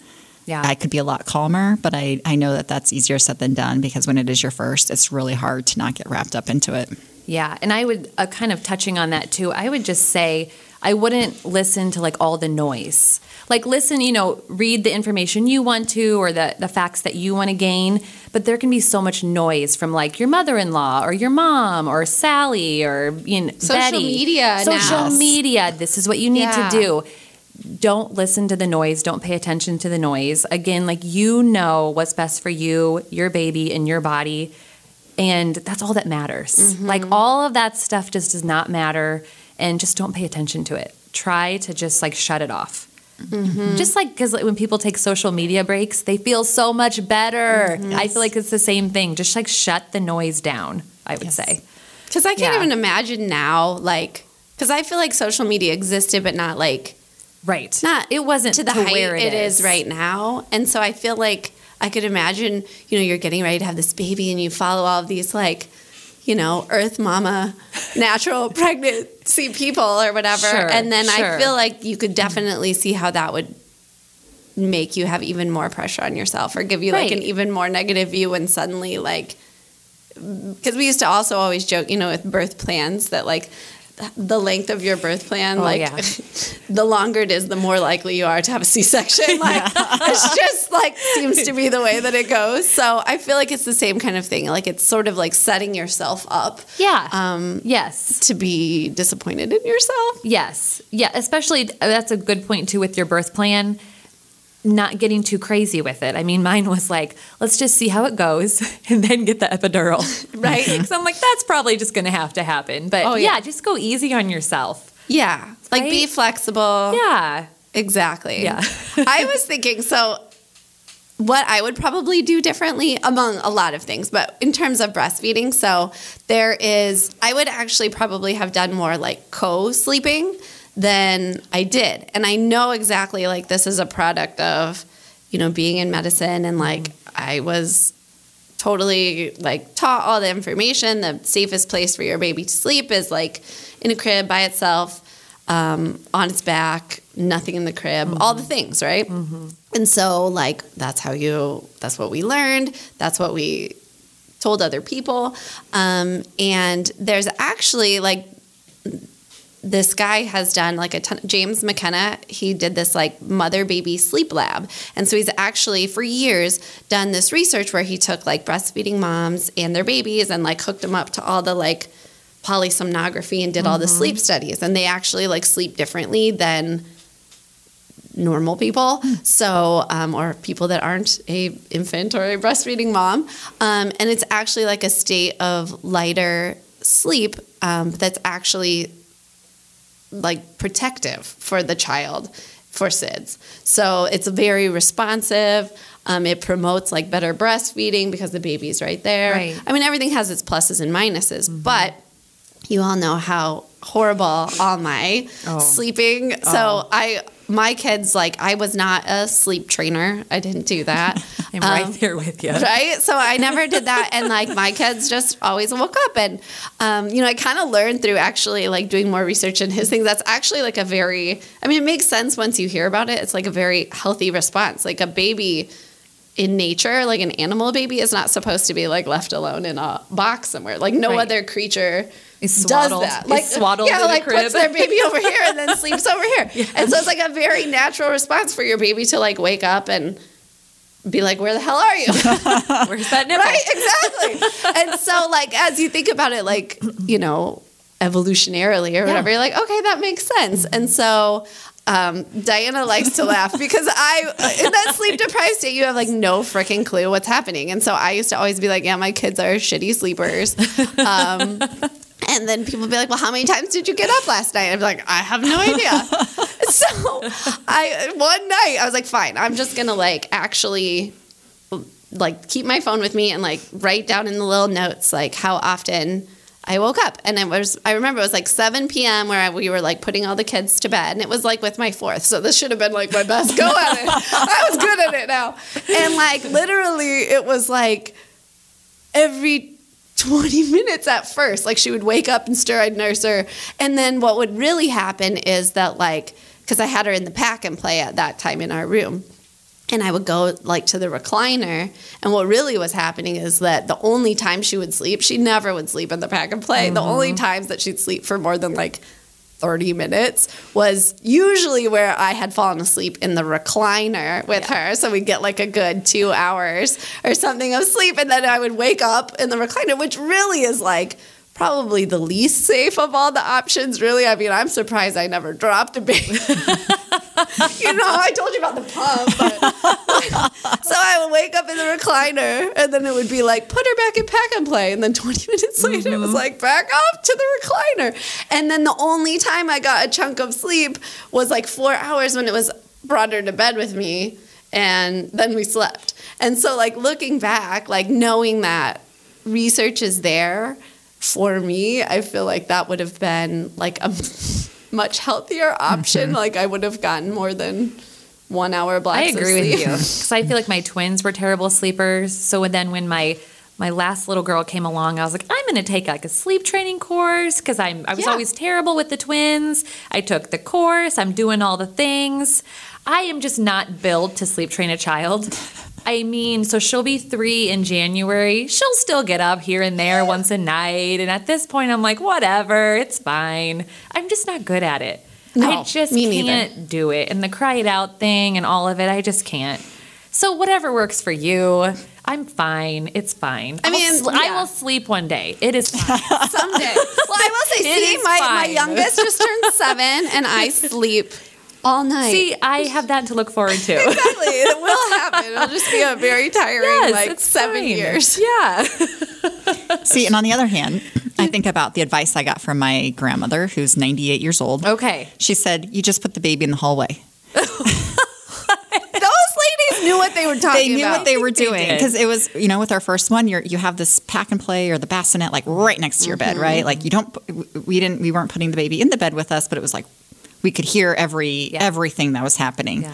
Yeah. I could be a lot calmer, but I, I know that that's easier said than done, because when it is your first, it's really hard to not get wrapped up into it. Yeah. And I would uh, kind of touching on that too. I would just say I wouldn't listen to like all the noise, like listen, you know, read the information you want to, or the, the facts that you want to gain. But there can be so much noise from like your mother-in-law or your mom or Sally or you know, social Betty. media, social now. media. This is what you need yeah. to do. Don't listen to the noise. Don't pay attention to the noise. Again, like you know what's best for you, your baby, and your body. And that's all that matters. Mm-hmm. Like all of that stuff just does not matter. And just don't pay attention to it. Try to just like shut it off. Mm-hmm. Just like because like, when people take social media breaks, they feel so much better. Mm-hmm. Yes. I feel like it's the same thing. Just like shut the noise down, I would yes. say. Because I can't yeah. even imagine now, like, because I feel like social media existed, but not like, Right. Not it wasn't to the to height where it, it is. is right now. And so I feel like I could imagine, you know, you're getting ready to have this baby and you follow all of these like, you know, Earth Mama, natural pregnancy people or whatever. Sure, and then sure. I feel like you could definitely see how that would make you have even more pressure on yourself or give you right. like an even more negative view when suddenly like, because we used to also always joke, you know, with birth plans that like, the length of your birth plan, oh, like yeah. the longer it is, the more likely you are to have a C-section. Like yeah. it's just like seems to be the way that it goes. So I feel like it's the same kind of thing. Like it's sort of like setting yourself up. Yeah. Um, yes. To be disappointed in yourself. Yes. Yeah. Especially that's a good point too with your birth plan. Not getting too crazy with it. I mean, mine was like, let's just see how it goes and then get the epidural, right? Mm-hmm. So I'm like, that's probably just going to have to happen. But oh, yeah. yeah, just go easy on yourself. Yeah. Like right? be flexible. Yeah. Exactly. Yeah. I was thinking, so what I would probably do differently among a lot of things, but in terms of breastfeeding, so there is, I would actually probably have done more like co-sleeping than I did. And I know exactly like this is a product of, you know, being in medicine and like I was totally like taught all the information. The safest place for your baby to sleep is like in a crib by itself, um, on its back, nothing in the crib, mm-hmm. all the things, right? Mm-hmm. And so like that's how you, that's what we learned. That's what we told other people. Um, and there's actually like this guy has done like a ton, James McKenna, he did this like mother baby sleep lab. And so he's actually for years done this research where he took like breastfeeding moms and their babies and like hooked them up to all the like polysomnography and did mm-hmm. all the sleep studies. And they actually like sleep differently than normal people. So, um, or people that aren't a infant or a breastfeeding mom. Um, and it's actually like a state of lighter sleep um, that's actually like protective for the child for S I D S. So it's very responsive. Um, it promotes like better breastfeeding because the baby's right there. Right. I mean, everything has its pluses and minuses, mm-hmm. but you all know how horrible all my oh. sleeping. So oh. I my kids, like, I was not a sleep trainer. I didn't do that. I'm um, right there with you. Right? So I never did that. And, like, my kids just always woke up. And, um, you know, I kind of learned through actually, like, doing more research in his thing. That's actually, like, a very, I mean, it makes sense once you hear about it. It's, like, a very healthy response. Like, a baby in nature, like an animal baby, is not supposed to be, like, left alone in a box somewhere. Like, no right. other creature is swaddled, does that. Like, is swaddled yeah, in like, the crib. Puts their baby over here and then sleeps over here. Yeah. And so it's, like, a very natural response for your baby to, like, wake up and be like, where the hell are you? Where's that nipple? Right? Exactly. And so, like, as you think about it, like, you know, evolutionarily or yeah. whatever, you're like, okay, that makes sense. And so... Um, Diana likes to laugh because I, in that sleep deprived state, you have, like, no freaking clue what's happening. And so I used to always be like, yeah, my kids are shitty sleepers. Um, and then people would be like, well, how many times did you get up last night? And I'd be like, I have no idea. So I, one night I was like, fine, I'm just going to, like, actually, like, keep my phone with me and, like, write down in the little notes, like, how often I woke up. And it was, I remember it was like seven p.m. where I, we were, like, putting all the kids to bed. And it was, like, with my fourth. So this should have been, like, my best go at it. I was good at it now. And, like, literally it was, like, every twenty minutes at first, like, she would wake up and stir, I'd nurse her. And then what would really happen is that, like, because I had her in the pack and play at that time in our room. And I would go, like, to the recliner. And what really was happening is that the only time she would sleep, she never would sleep in the pack and play. Mm-hmm. The only times that she'd sleep for more than, like, thirty minutes was usually where I had fallen asleep in the recliner with yeah. her. So we'd get, like, a good two hours or something of sleep. And then I would wake up in the recliner, which really is, like, probably the least safe of all the options, really. I mean, I'm surprised I never dropped a baby. You know, I told you about the pump. But so I would wake up in the recliner, and then it would be like, put her back in pack and play. And then twenty minutes later, mm-hmm. it was like, back up to the recliner. And then the only time I got a chunk of sleep was, like, four hours when it was brought her to bed with me, and then we slept. And so, like, looking back, like, knowing that research is there, for me, I feel like that would have been, like, a much healthier option. Mm-hmm. Like, I would have gotten more than one hour blacks of sleep. I agree with you. Because I feel like my twins were terrible sleepers. So then when my my last little girl came along, I was like, I'm going to take, like, a sleep training course because I'm I was yeah. always terrible with the twins. I took the course. I'm doing all the things. I am just not built to sleep train a child. I mean, so she'll be three in January. She'll still get up here and there once a night. And at this point, I'm like, whatever, it's fine. I'm just not good at it. No, I just can't neither. do it. And the cry it out thing and all of it, I just can't. So whatever works for you, I'm fine. It's fine. I mean, sl- yeah. I will sleep one day. It is fine. Someday. Well, I will say, see, my, my youngest just turned seven, and I sleep all night. See, I have that to look forward to. Exactly. It will happen. It'll just be a very tiring, yes, like, seven fine. years. Yeah. See, and on the other hand, I think about the advice I got from my grandmother, who's ninety-eight years old. Okay. She said, you just put the baby in the hallway. Knew what they were talking about. They knew about. what they were doing, because it was, you know, with our first one, you you have this pack and play or the bassinet, like, right next to your mm-hmm. bed, right? Like, you don't we didn't we weren't putting the baby in the bed with us, but it was like we could hear every yeah. everything that was happening. Yeah.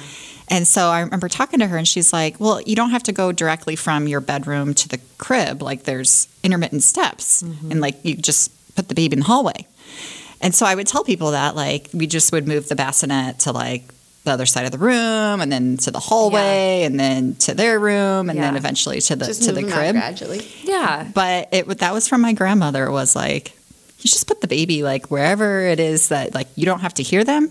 And so I remember talking to her, and she's like, "Well, you don't have to go directly from your bedroom to the crib. Like, there's intermittent steps, mm-hmm. and, like, you just put the baby in the hallway." And so I would tell people that, like, we just would move the bassinet to, like, the other side of the room, and then to the hallway, yeah. and then to their room, and yeah. then eventually to the just to the crib. Gradually, yeah. But it that was from my grandmother. Was like, you just put the baby, like, wherever it is that, like, you don't have to hear them,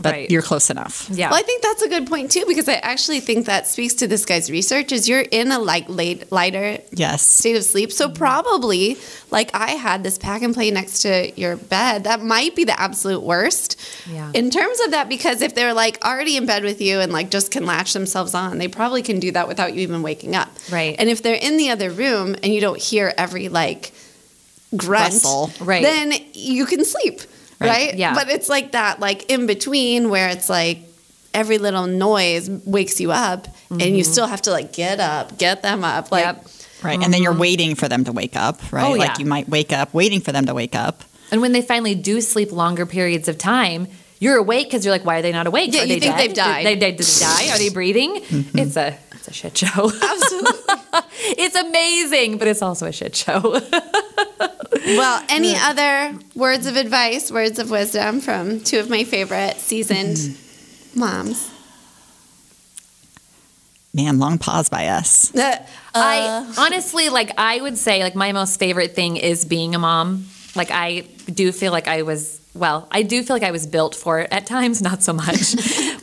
but right. you're close enough. Yeah. Well, I think that's a good point too, because I actually think that speaks to this guy's research. Is you're in a like late lighter yes. state of sleep, so mm-hmm. probably, like, I had this pack and play next to your bed. That might be the absolute worst. Yeah. In terms of that, because if they're, like, already in bed with you and, like, just can latch themselves on, they probably can do that without you even waking up. Right. And if they're in the other room and you don't hear every, like, grunt, right. then you can sleep. Right. right? Yeah. But it's like that, like, in between where it's like every little noise wakes you up mm-hmm. and you still have to, like, get up, get them up. Like, yep. Right. Mm-hmm. And then you're waiting for them to wake up, right? Oh, yeah. Like, you might wake up waiting for them to wake up. And when they finally do sleep longer periods of time, you're awake because you're like, why are they not awake? Yeah, are you they think dead? They've died? Did they, did they die? Are they breathing? Mm-hmm. It's a it's a shit show. Absolutely. It's amazing, but it's also a shit show. Well, any yeah. other words of advice, words of wisdom from two of my favorite seasoned mm. moms? Man, long pause by us. Uh, I honestly, like, I would say, like, my most favorite thing is being a mom. Like, I do feel like I was, well, I do feel like I was built for it at times, not so much.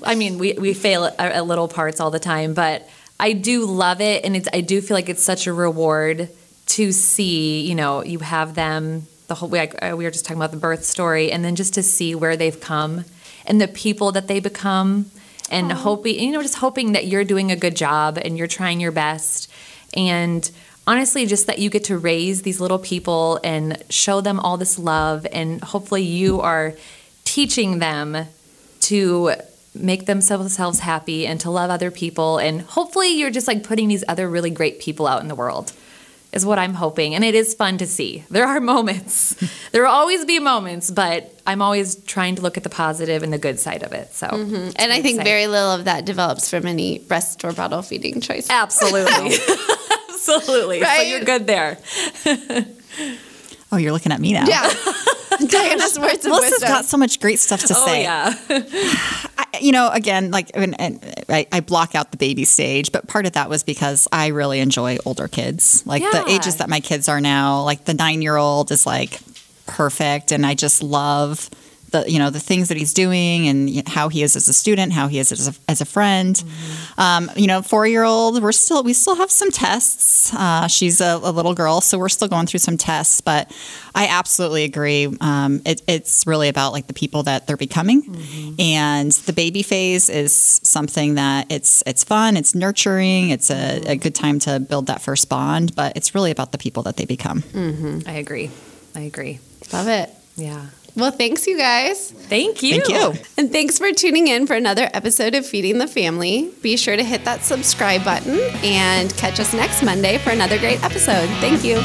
I mean, we, we fail at, at little parts all the time, but I do love it. And it's, I do feel like it's such a reward to see, you know, you have them the whole way. Like, we were just talking about the birth story, and then just to see where they've come and the people that they become. And hoping, you know, just hoping that you're doing a good job and you're trying your best. And honestly, just that you get to raise these little people and show them all this love. And hopefully you are teaching them to make themselves happy and to love other people. And hopefully you're just like putting these other really great people out in the world is what I'm hoping. And it is fun to see. There are moments. There will always be moments, but I'm always trying to look at the positive and the good side of it. So, mm-hmm. And I think exciting. Very little of that develops from any breast or bottle feeding choice. Absolutely. Absolutely. Right? So you're good there. Oh, you're looking at me now. Yeah. Diana's words of Melissa's wisdom. Got so much great stuff to oh, say. Yeah. I, you know, again, like and, and I, I block out the baby stage, but part of that was because I really enjoy older kids. Like yeah. the ages that my kids are now, like the nine-year-old is like perfect. And I just love the, you know, the things that he's doing and how he is as a student, how he is as a, as a friend. Mm-hmm. Um, you know, four-year-old, we're still, we still have some tests. Uh, she's a, a little girl, so we're still going through some tests, but I absolutely agree. Um, it, it's really about like the people that they're becoming. Mm-hmm. And the baby phase is something that it's, it's fun, it's nurturing, it's a, a good time to build that first bond, but it's really about the people that they become. Mm-hmm. I agree. I agree. Love it. Yeah. Well, thanks, you guys. Thank you. Thank you. And thanks for tuning in for another episode of Feeding the Family. Be sure to hit that subscribe button and catch us next Monday for another great episode. Thank you.